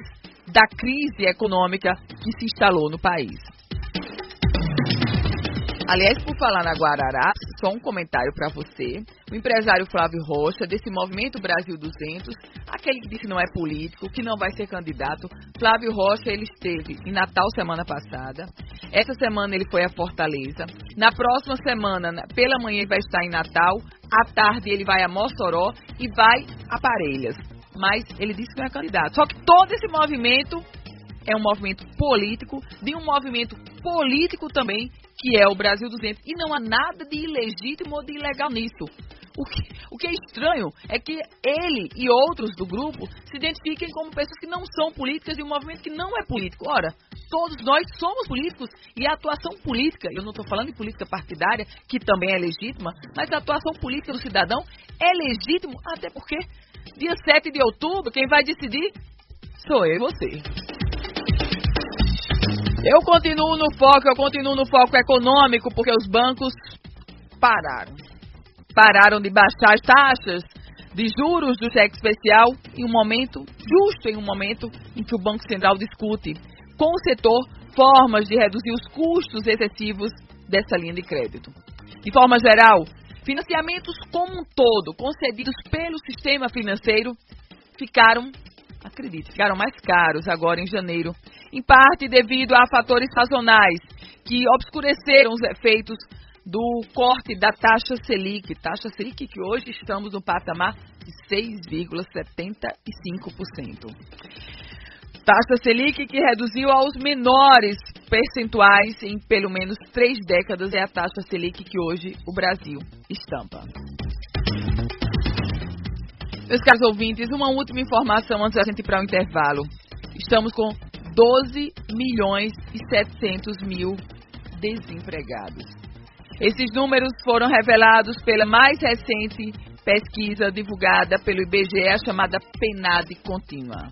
da crise econômica que se instalou no país. Aliás, por falar na Guararapes, só um comentário para você. O empresário Flávio Rocha, desse Movimento Brasil 200, aquele que disse que não é político, que não vai ser candidato, Flávio Rocha, ele esteve em Natal semana passada. Essa semana ele foi a Fortaleza. Na próxima semana, pela manhã, ele vai estar em Natal. À tarde, ele vai a Mossoró e vai a Parelhas. Mas ele disse que não é candidato. Só que todo esse movimento é um movimento político, de um movimento político também, que é o Brasil 200, e não há nada de ilegítimo ou de ilegal nisso. O que é estranho é que ele e outros do grupo se identifiquem como pessoas que não são políticas e um movimento que não é político. Ora, todos nós somos políticos e a atuação política, eu não estou falando de política partidária, que também é legítima, mas a atuação política do cidadão é legítima, até porque dia 7 de outubro, quem vai decidir sou eu e você. Eu continuo no foco econômico, porque os bancos pararam de baixar as taxas de juros do cheque especial em um momento em que o Banco Central discute com o setor formas de reduzir os custos excessivos dessa linha de crédito. De forma geral, financiamentos como um todo concedidos pelo sistema financeiro ficaram mais caros agora em janeiro, em parte devido a fatores sazonais que obscureceram os efeitos do corte da taxa Selic que hoje estamos no patamar de 6,75%. Taxa Selic que reduziu aos menores percentuais em pelo menos 3 décadas, é a taxa Selic que hoje o Brasil estampa. Meus caros ouvintes, uma última informação antes da gente ir para o intervalo. Estamos com 12.700.000 desempregados. Esses números foram revelados pela mais recente pesquisa divulgada pelo IBGE, a chamada PNAD contínua.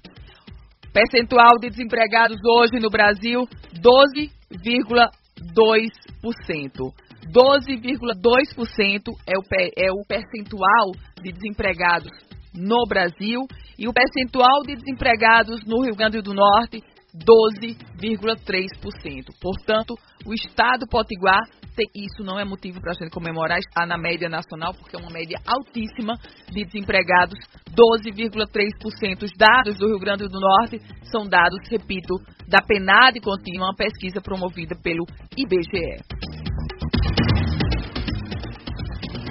Percentual de desempregados hoje no Brasil, 12,2%. 12,2% é o percentual de desempregados no Brasil, e o percentual de desempregados no Rio Grande do Norte, 12,3%. Portanto, o estado potiguar, isso não é motivo para a gente comemorar, está na média nacional, porque é uma média altíssima de desempregados, 12,3%. Os dados do Rio Grande do Norte são dados, repito, da PNAD contínua, uma pesquisa promovida pelo IBGE.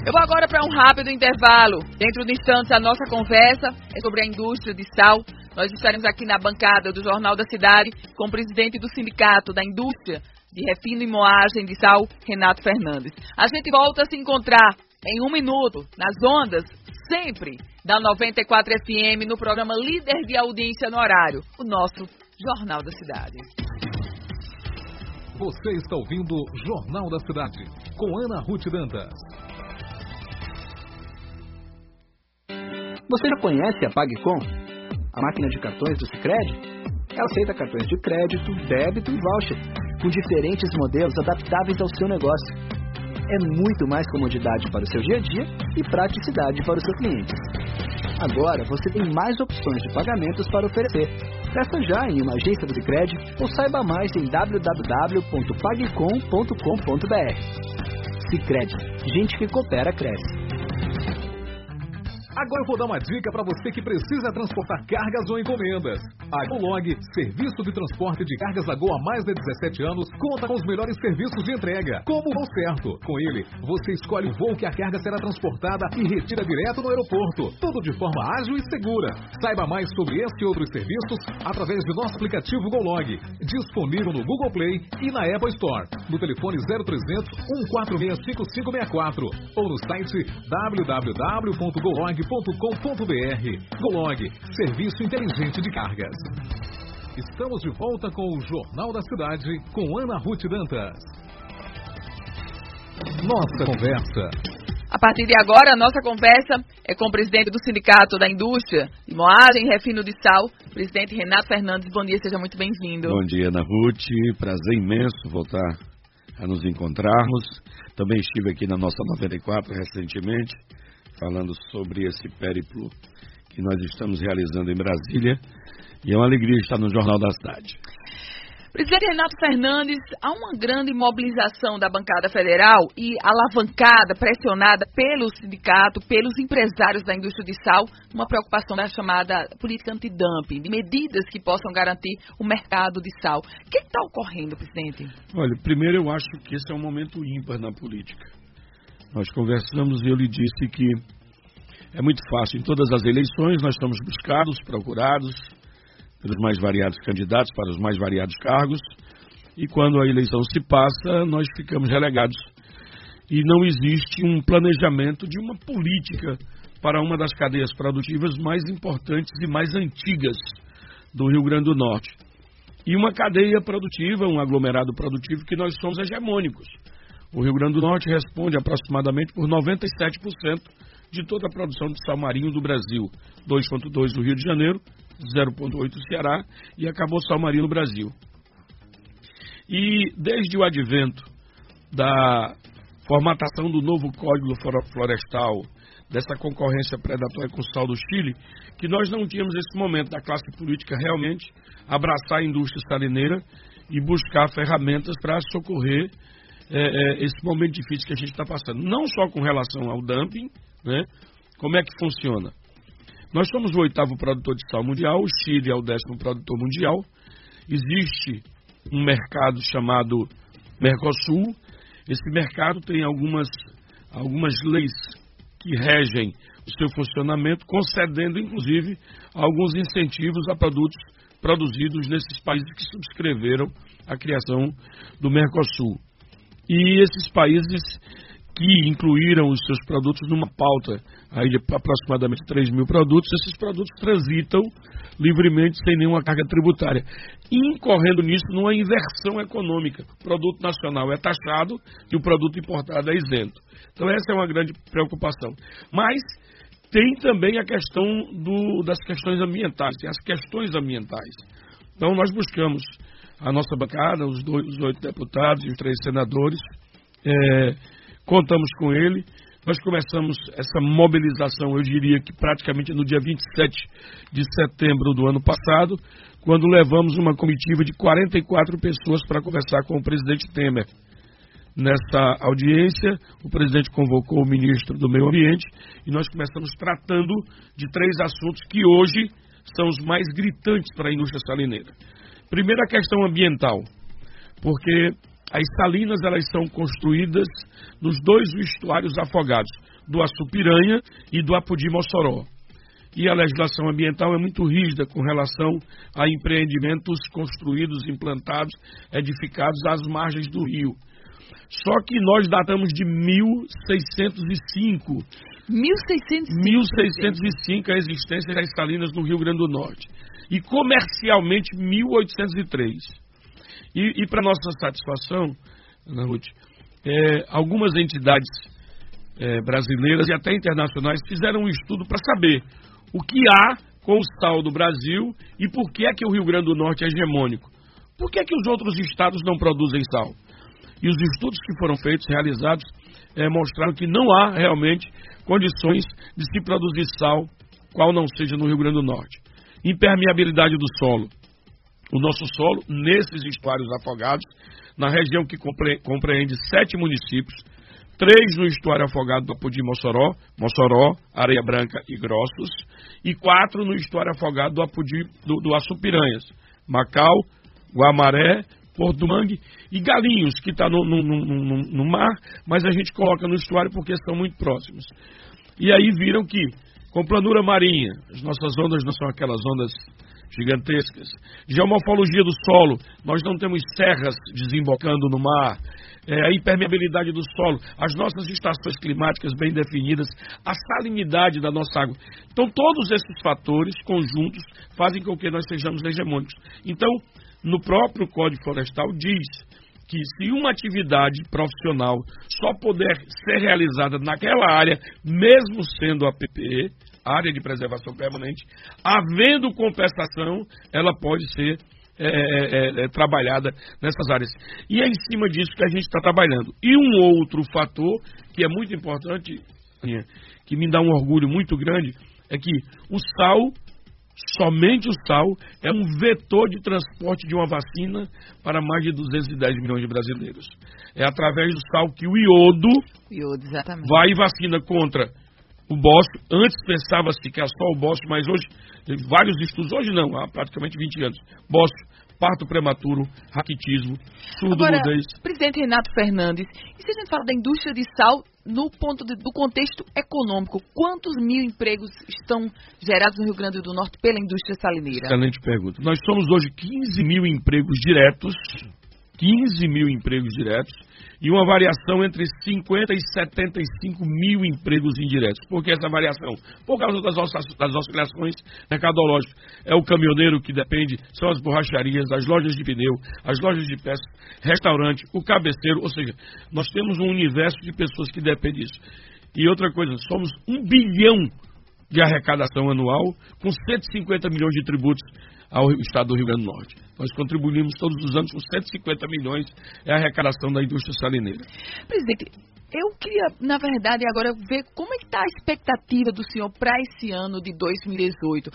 Eu vou agora para um rápido intervalo. Dentro de instantes, a nossa conversa é sobre a indústria de sal. Nós estaremos aqui na bancada do Jornal da Cidade com o presidente do Sindicato da Indústria de Refino e Moagem de Sal, Renato Fernandes. A gente volta a se encontrar em 1 minuto nas ondas, sempre da 94 FM, no programa Líder de Audiência no Horário, o nosso Jornal da Cidade. Você está ouvindo Jornal da Cidade com Ana Ruth Dantas. Você já conhece a PagCom, a máquina de cartões do Sicredi? Ela aceita cartões de crédito, débito e voucher, com diferentes modelos adaptáveis ao seu negócio. é muito mais comodidade para o seu dia a dia e praticidade para os seus clientes. Agora você tem mais opções de pagamentos para oferecer. Peça já em uma agência do crédito ou saiba mais em www.pagecom.com.br. Sicredi, gente que coopera, cresce. Agora eu vou dar uma dica para você que precisa transportar cargas ou encomendas. A Gollog, serviço de transporte de cargas a gol há mais de 17 anos, conta com os melhores serviços de entrega, como o Voo Certo. Com ele, você escolhe o voo que a carga será transportada e retira direto no aeroporto, tudo de forma ágil e segura. Saiba mais sobre este e outros serviços através do nosso aplicativo Gollog, disponível no Google Play e na Apple Store, no telefone 0300 146 5564 ou no site www.gollog.com.br. Gollog, serviço inteligente de cargas. Estamos de volta com o Jornal da Cidade, com Ana Ruth Dantas. Nossa conversa. A partir de agora, a nossa conversa é com o presidente do Sindicato da Indústria de Moagem e Refino de Sal, presidente Renato Fernandes. Bom dia, seja muito bem-vindo. Bom dia, Ana Ruth. Prazer imenso voltar a nos encontrarmos. Também estive aqui na nossa 94 recentemente, falando sobre esse périplo que nós estamos realizando em Brasília, e é uma alegria estar no Jornal da Cidade. Presidente Renato Fernandes, há uma grande mobilização da bancada federal e alavancada, pressionada pelo sindicato, pelos empresários da indústria de sal, uma preocupação da chamada política antidumping, de medidas que possam garantir o mercado de sal. O que está ocorrendo, presidente? Olha, primeiro eu acho que esse é um momento ímpar na política. Nós conversamos e eu lhe disse que é muito fácil. Em todas as eleições nós estamos buscados, procurados pelos mais variados candidatos para os mais variados cargos. E quando a eleição se passa, nós ficamos relegados. E não existe um planejamento de uma política para uma das cadeias produtivas mais importantes e mais antigas do Rio Grande do Norte. E uma cadeia produtiva, um aglomerado produtivo que nós somos hegemônicos. O Rio Grande do Norte responde aproximadamente por 97% de toda a produção de sal marinho do Brasil. 2,2% do Rio de Janeiro, 0,8% do Ceará e acabou sal marinho no Brasil. E desde o advento da formatação do novo Código Florestal, dessa concorrência predatória com o sal do Chile, que nós não tínhamos esse momento da classe política realmente abraçar a indústria salineira e buscar ferramentas para socorrer esse momento difícil que a gente está passando, não só com relação ao dumping, né? Como é que funciona? Nós somos o 8º produtor de sal mundial, o Chile é o 10º produtor mundial, existe um mercado chamado Mercosul, esse mercado tem algumas leis que regem o seu funcionamento, concedendo inclusive alguns incentivos a produtos produzidos nesses países que subscreveram a criação do Mercosul. E esses países que incluíram os seus produtos numa pauta aí de aproximadamente 3 mil produtos, esses produtos transitam livremente sem nenhuma carga tributária, incorrendo nisso numa inversão econômica. O produto nacional é taxado e o produto importado é isento. Então essa é uma grande preocupação. Mas tem também a questão das questões ambientais, tem as questões ambientais. Então nós buscamos a nossa bancada, os 8 deputados e os 3 senadores, contamos com ele. Nós começamos essa mobilização, eu diria que praticamente no dia 27 de setembro do ano passado, quando levamos uma comitiva de 44 pessoas para conversar com o presidente Temer. Nessa audiência, o presidente convocou o ministro do Meio Ambiente e nós começamos tratando de 3 assuntos que hoje são os mais gritantes para a indústria salineira. Primeiro, a questão ambiental, porque as salinas elas são construídas nos 2 estuários afogados, do Açupiranha e do Apodi-Mossoró. E a legislação ambiental é muito rígida com relação a empreendimentos construídos, implantados, edificados às margens do rio. Só que nós datamos de 1605. 1605 a existência das salinas no Rio Grande do Norte. E comercialmente 1803. E para nossa satisfação, Ana Ruth, algumas entidades brasileiras e até internacionais fizeram um estudo para saber o que há com o sal do Brasil e por que é que o Rio Grande do Norte é hegemônico. Por que é que os outros estados não produzem sal? E os estudos que foram feitos, realizados, mostraram que não há realmente condições de se produzir sal, qual não seja no Rio Grande do Norte. Impermeabilidade do solo. O nosso solo, nesses estuários afogados, na região que compreende 7 municípios, 3 no estuário afogado do Apodi e Mossoró, Areia Branca e Grossos, e 4 no estuário afogado do Apodi do Açupiranhas, Macau, Guamaré, Porto do Mangue e Galinhos, que está no mar, mas a gente coloca no estuário porque são muito próximos. E aí viram que, com planura marinha, as nossas ondas não são aquelas ondas gigantescas. Geomorfologia do solo, nós não temos serras desembocando no mar. A impermeabilidade do solo, as nossas estações climáticas bem definidas, a salinidade da nossa água. Então, todos esses fatores conjuntos fazem com que nós sejamos hegemônicos. Então, no próprio Código Florestal diz que se uma atividade profissional só puder ser realizada naquela área, mesmo sendo a PPE, área de preservação permanente, havendo compensação, ela pode ser trabalhada nessas áreas. E é em cima disso que a gente está trabalhando. E um outro fator que é muito importante, que me dá um orgulho muito grande, é que o sal, somente o sal, é um vetor de transporte de uma vacina para mais de 210 milhões de brasileiros. É através do sal que o iodo vai e vacina contra o bócio. Antes pensava-se que era só o bócio, mas hoje, vários estudos, hoje não, há praticamente 20 anos, bócio, parto prematuro, raquitismo, surdo-mudez. Presidente Renato Fernandes, e se a gente fala da indústria de sal no ponto do contexto econômico, quantos mil empregos estão gerados no Rio Grande do Norte pela indústria salineira? Excelente pergunta. Nós somos hoje 15 mil empregos diretos, 15 mil empregos diretos, e uma variação entre 50 e 75 mil empregos indiretos. Por que essa variação? Por causa das oscilações mercadológicas. É o caminhoneiro que depende, são as borracharias, as lojas de pneu, as lojas de peças, restaurante, o cabeceiro, ou seja, nós temos um universo de pessoas que dependem disso. E outra coisa, somos 1 bilhão de arrecadação anual, com 150 milhões de tributos ao Estado do Rio Grande do Norte. Nós contribuímos todos os anos com 150 milhões é a arrecadação da indústria salineira. Presidente, eu queria, na verdade, agora ver como é que está a expectativa do senhor para esse ano de 2018.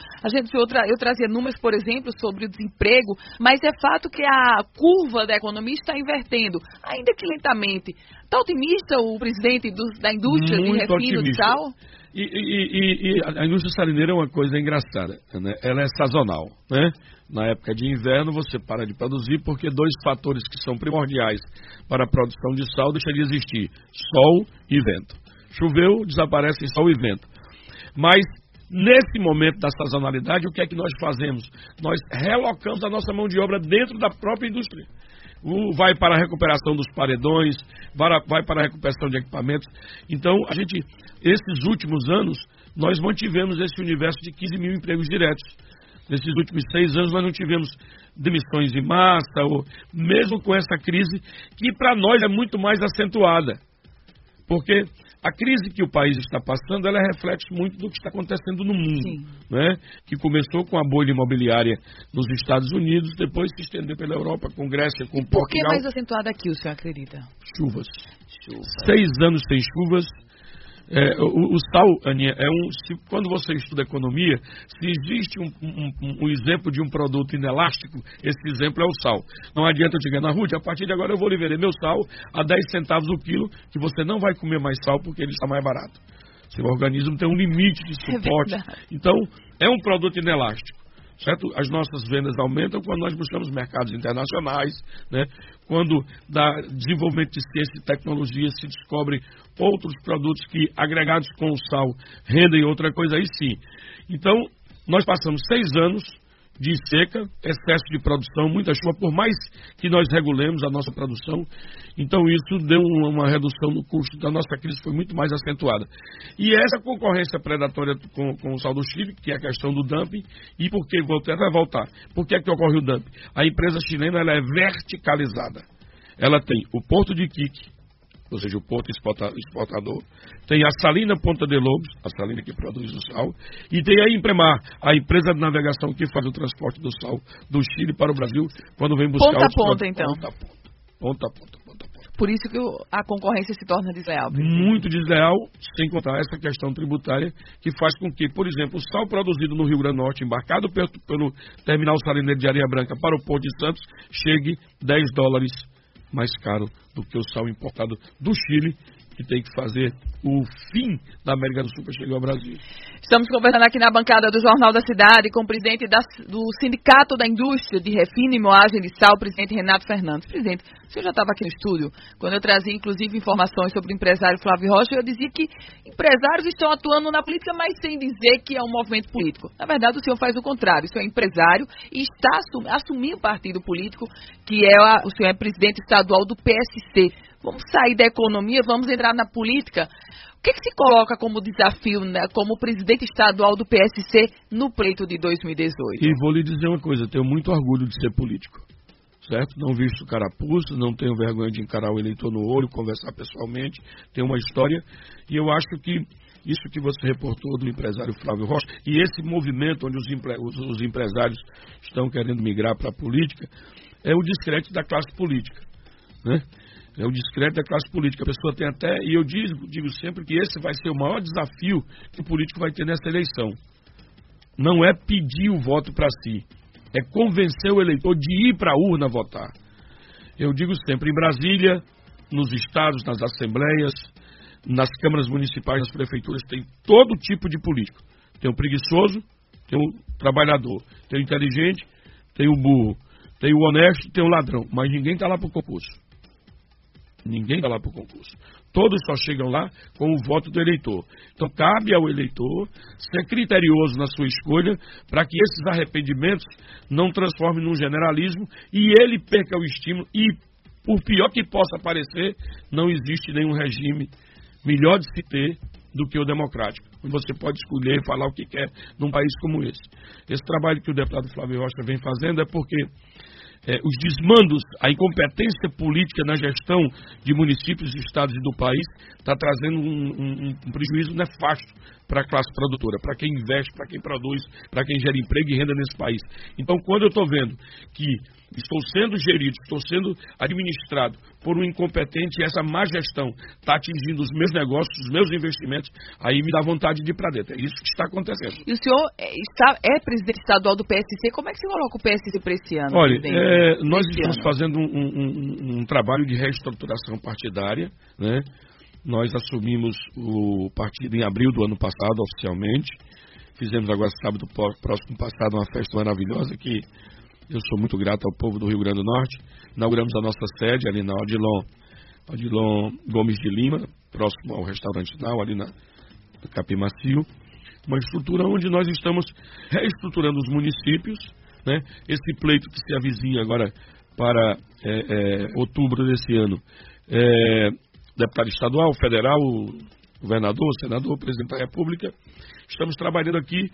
Eu trazia números, por exemplo, sobre o desemprego, mas é fato que a curva da economia está invertendo, ainda que lentamente. Está otimista o presidente da indústria de refino de sal? E a indústria salineira é uma coisa engraçada, né? Ela é sazonal, né? Na época de inverno você para de produzir porque 2 fatores que são primordiais para a produção de sal deixam de existir, sol e vento. Choveu, desaparecem sol e vento. Mas nesse momento da sazonalidade, o que é que nós fazemos? Nós relocamos a nossa mão de obra dentro da própria indústria. Vai para a recuperação dos paredões, vai para a recuperação de equipamentos. Então, a gente, esses últimos anos, nós mantivemos esse universo de 15 mil empregos diretos. Nesses últimos 6 anos, nós não tivemos demissões em massa, ou, mesmo com essa crise, que para nós é muito mais acentuada. Porque a crise que o país está passando, ela reflete muito do que está acontecendo no mundo, né? Que começou com a bolha imobiliária nos Estados Unidos, depois se estendeu pela Europa, com Grécia, com Portugal. Por que mais acentuada aqui, o senhor acredita? Chuvas. 6 anos sem chuvas. O sal, Aninha, quando você estuda economia, se existe um exemplo de um produto inelástico, esse exemplo é o sal. Não adianta eu te enganar, Ruth, a partir de agora eu vou lhe vender meu sal a 10 centavos o quilo, que você não vai comer mais sal porque ele está mais barato. Seu organismo tem um limite de suporte. Então, é um produto inelástico. Certo? As nossas vendas aumentam quando nós buscamos mercados internacionais, né? Quando dá desenvolvimento de ciência e tecnologia, se descobrem outros produtos que, agregados com o sal, rendem outra coisa, aí sim. Então, nós passamos 6 anos de seca, excesso de produção, muita chuva, por mais que nós regulemos a nossa produção. Então, isso deu uma redução no custo da nossa crise, foi muito mais acentuada. E essa concorrência predatória com o sal do Chile, que é a questão do dumping, e por que voltar? Por que é que ocorre o dumping? A empresa chilena ela é verticalizada. Ela tem o porto de Iquique, ou seja, o porto exportador, tem a Salina Ponta de Lobos, a salina que produz o sal, e tem a Impremar, a empresa de navegação que faz o transporte do sal do Chile para o Brasil, quando vem buscar o sal. Ponta a ponta, então. Ponta a ponta. Por isso que a concorrência se torna desleal. Muito desleal, sem contar essa questão tributária que faz com que, por exemplo, o sal produzido no Rio Grande do Norte, embarcado pelo terminal salineiro de Areia Branca para o Porto de Santos, chegue $10 mais caro do que o sal importado do Chile, que tem que fazer o fim da América do Sul para chegar ao Brasil. Estamos conversando aqui na bancada do Jornal da Cidade com o presidente do Sindicato da Indústria de Refino e Moagem de Sal, o presidente Renato Fernandes. Presidente, o senhor já estava aqui no estúdio, quando eu trazia, inclusive, informações sobre o empresário Flávio Rocha, eu dizia que empresários estão atuando na política, mas sem dizer que é um movimento político. Na verdade, o senhor faz o contrário. O senhor é empresário e está assumindo um partido político, que é o senhor é presidente estadual do PSC. Vamos sair da economia, vamos entrar na política. O que se coloca como desafio, né, como presidente estadual do PSC no pleito de 2018? E vou lhe dizer uma coisa, tenho muito orgulho de ser político, certo? Não visto carapuça, não tenho vergonha de encarar o eleitor no olho, conversar pessoalmente, tenho uma história. E eu acho que isso que você reportou do empresário Flávio Rocha e esse movimento onde os empresários estão querendo migrar para a política é o descrédito da classe política, né? É o descrédito da classe política. A pessoa tem até, e eu digo sempre que esse vai ser o maior desafio que o político vai ter nessa eleição. Não é pedir o voto para si, é convencer o eleitor de ir para a urna votar. Eu digo sempre, em Brasília, nos estados, nas assembleias, nas câmaras municipais, nas prefeituras, tem todo tipo de político. Tem o preguiçoso, tem o trabalhador, tem o inteligente, tem o burro, tem o honesto, tem o ladrão. Mas ninguém está lá para o concurso. Ninguém vai lá para o concurso. Todos só chegam lá com o voto do eleitor. Então, cabe ao eleitor ser criterioso na sua escolha para que esses arrependimentos não transformem num generalismo e ele perca o estímulo. E, por pior que possa parecer, não existe nenhum regime melhor de se ter do que o democrático, onde você pode escolher e falar o que quer num país como esse. Esse trabalho que o deputado Flávio Rocha vem fazendo é porque... os desmandos, a incompetência política na gestão de municípios e estados do país está trazendo um prejuízo nefasto para a classe produtora, para quem investe, para quem produz, para quem gera emprego e renda nesse país. Então, quando eu estou vendo que estou sendo gerido, estou sendo administrado por um incompetente e essa má gestão está atingindo os meus negócios, os meus investimentos, aí me dá vontade de ir para dentro. É isso que está acontecendo. E o senhor é presidente estadual do PSC. Como é que você coloca o PSC para esse ano? Olha, nós estamos fazendo um trabalho de reestruturação partidária, né? Nós assumimos o partido em abril do ano passado, oficialmente. Fizemos agora, sábado próximo passado, uma festa maravilhosa que eu sou muito grato ao povo do Rio Grande do Norte. Inauguramos a nossa sede ali na Odilon Gomes de Lima, próximo ao restaurante Nau, ali na Capim Macio. Uma estrutura onde nós estamos reestruturando os municípios, né? Esse pleito que se avizinha agora para outubro desse ano. Deputado estadual, federal, governador, senador, presidente da República. Estamos trabalhando aqui,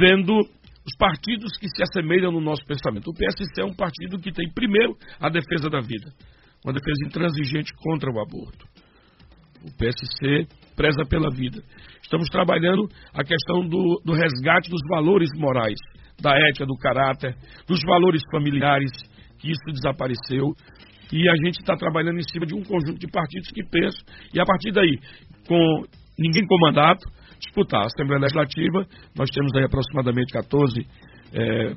vendo os partidos que se assemelham no nosso pensamento. O PSC é um partido que tem, primeiro, a defesa da vida. Uma defesa intransigente contra o aborto. O PSC preza pela vida. Estamos trabalhando a questão do resgate dos valores morais, da ética, do caráter, dos valores familiares, que isso desapareceu. E a gente está trabalhando em cima de um conjunto de partidos que pensam, e a partir daí, com ninguém com mandato, disputar a Assembleia Legislativa. Nós temos aí aproximadamente 14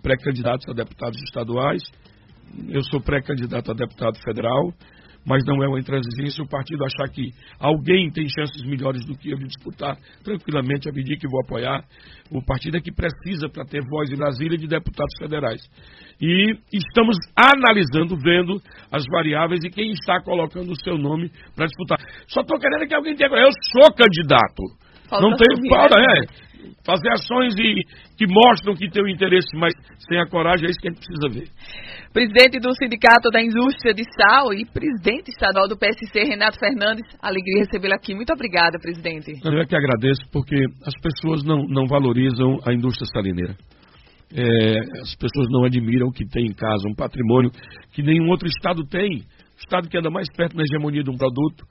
pré-candidatos a deputados estaduais. Eu sou pré-candidato a deputado federal, mas não é uma intransigência o partido achar que alguém tem chances melhores do que eu de disputar tranquilamente, a medida que vou apoiar. O partido é que precisa, para ter voz em Brasília, de deputados federais. E estamos analisando, vendo as variáveis e quem está colocando o seu nome para disputar. Só estou querendo que alguém tenha... Eu sou candidato. Falta não tenho para, fazer ações que mostram que tem o interesse, mas sem a coragem, é isso que a gente precisa ver. Presidente do Sindicato da Indústria de Sal e presidente estadual do PSC, Renato Fernandes, alegria recebê-lo aqui. Muito obrigada, presidente. Eu é que agradeço, porque as pessoas não valorizam a indústria salineira. As pessoas não admiram que tem em casa um patrimônio que nenhum outro estado tem. O estado que anda mais perto da hegemonia de um produto,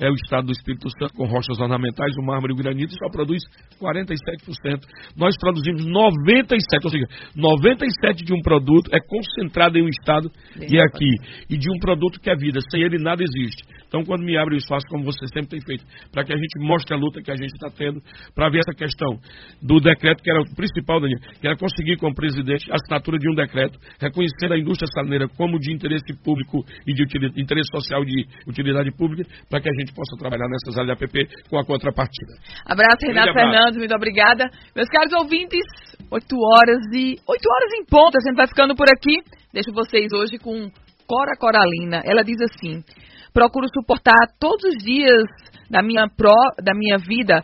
é o estado do Espírito Santo, com rochas ornamentais, o mármore e o granito, só produz 47%. Nós produzimos 97%, ou seja, 97% de um produto é concentrado em um estado e aqui. E de um produto que é vida, sem ele nada existe. Então, quando me abre o espaço, como você sempre tem feito, para que a gente mostre a luta que a gente está tendo, para ver essa questão do decreto, que era o principal, Daniel, que era conseguir com o presidente a assinatura de um decreto, reconhecendo a indústria salineira como de interesse público e de interesse social de utilidade pública, para que a gente possa trabalhar nessas áreas da APP com a contrapartida. Abraço, Renato Fernandes, muito obrigada. Meus caros ouvintes, 8 horas em ponto, a gente vai ficando por aqui. Deixo vocês hoje com Cora Coralina. Ela diz assim: procuro suportar todos os dias da minha vida,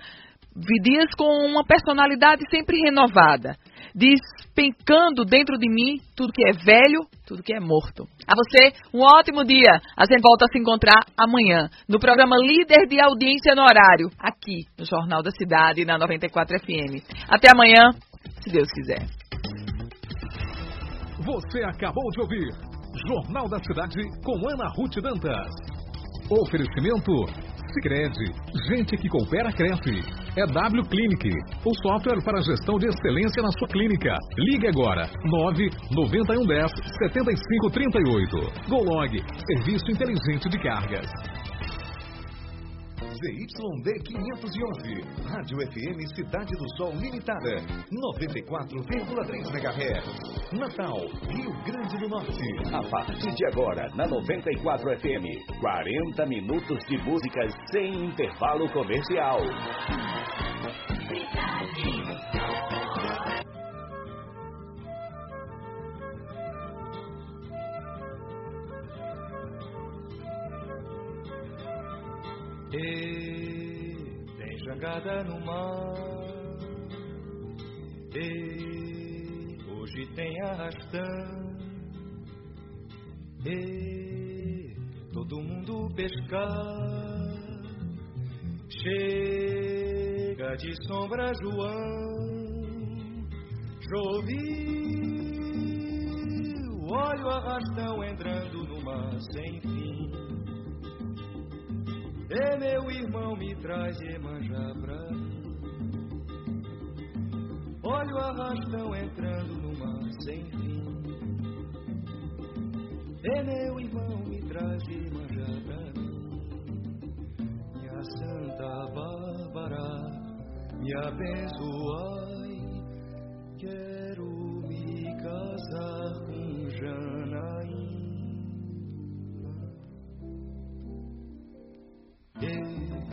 dias com uma personalidade sempre renovada, despencando dentro de mim tudo que é velho, tudo que é morto. A você, um ótimo dia. A gente volta a se encontrar amanhã, no programa Líder de Audiência no Horário, aqui no Jornal da Cidade, na 94 FM. Até amanhã, se Deus quiser. Você acabou de ouvir Jornal da Cidade com Ana Ruth Dantas. Oferecimento Sicredi, gente que coopera cresce. EW Clinic, o software para gestão de excelência na sua clínica. Ligue agora, 99110-7538. Gollog, serviço inteligente de cargas. ZYD 511, Rádio FM Cidade do Sol Limitada, 94,3 MHz. Natal, Rio Grande do Norte. A partir de agora, na 94 FM, 40 minutos de música sem intervalo comercial. Ei, tem jangada no mar. Ei, hoje tem arrastão. Ei, todo mundo pescar. Chega de sombra, João. Choviu, olha o arrastão entrando no mar sem fim. É meu irmão, me traz Iemanjá pra mim. Olha o arrastão entrando no mar sem fim. É meu irmão, me traz Iemanjá pra mim. Minha Santa Bárbara, me abençoai.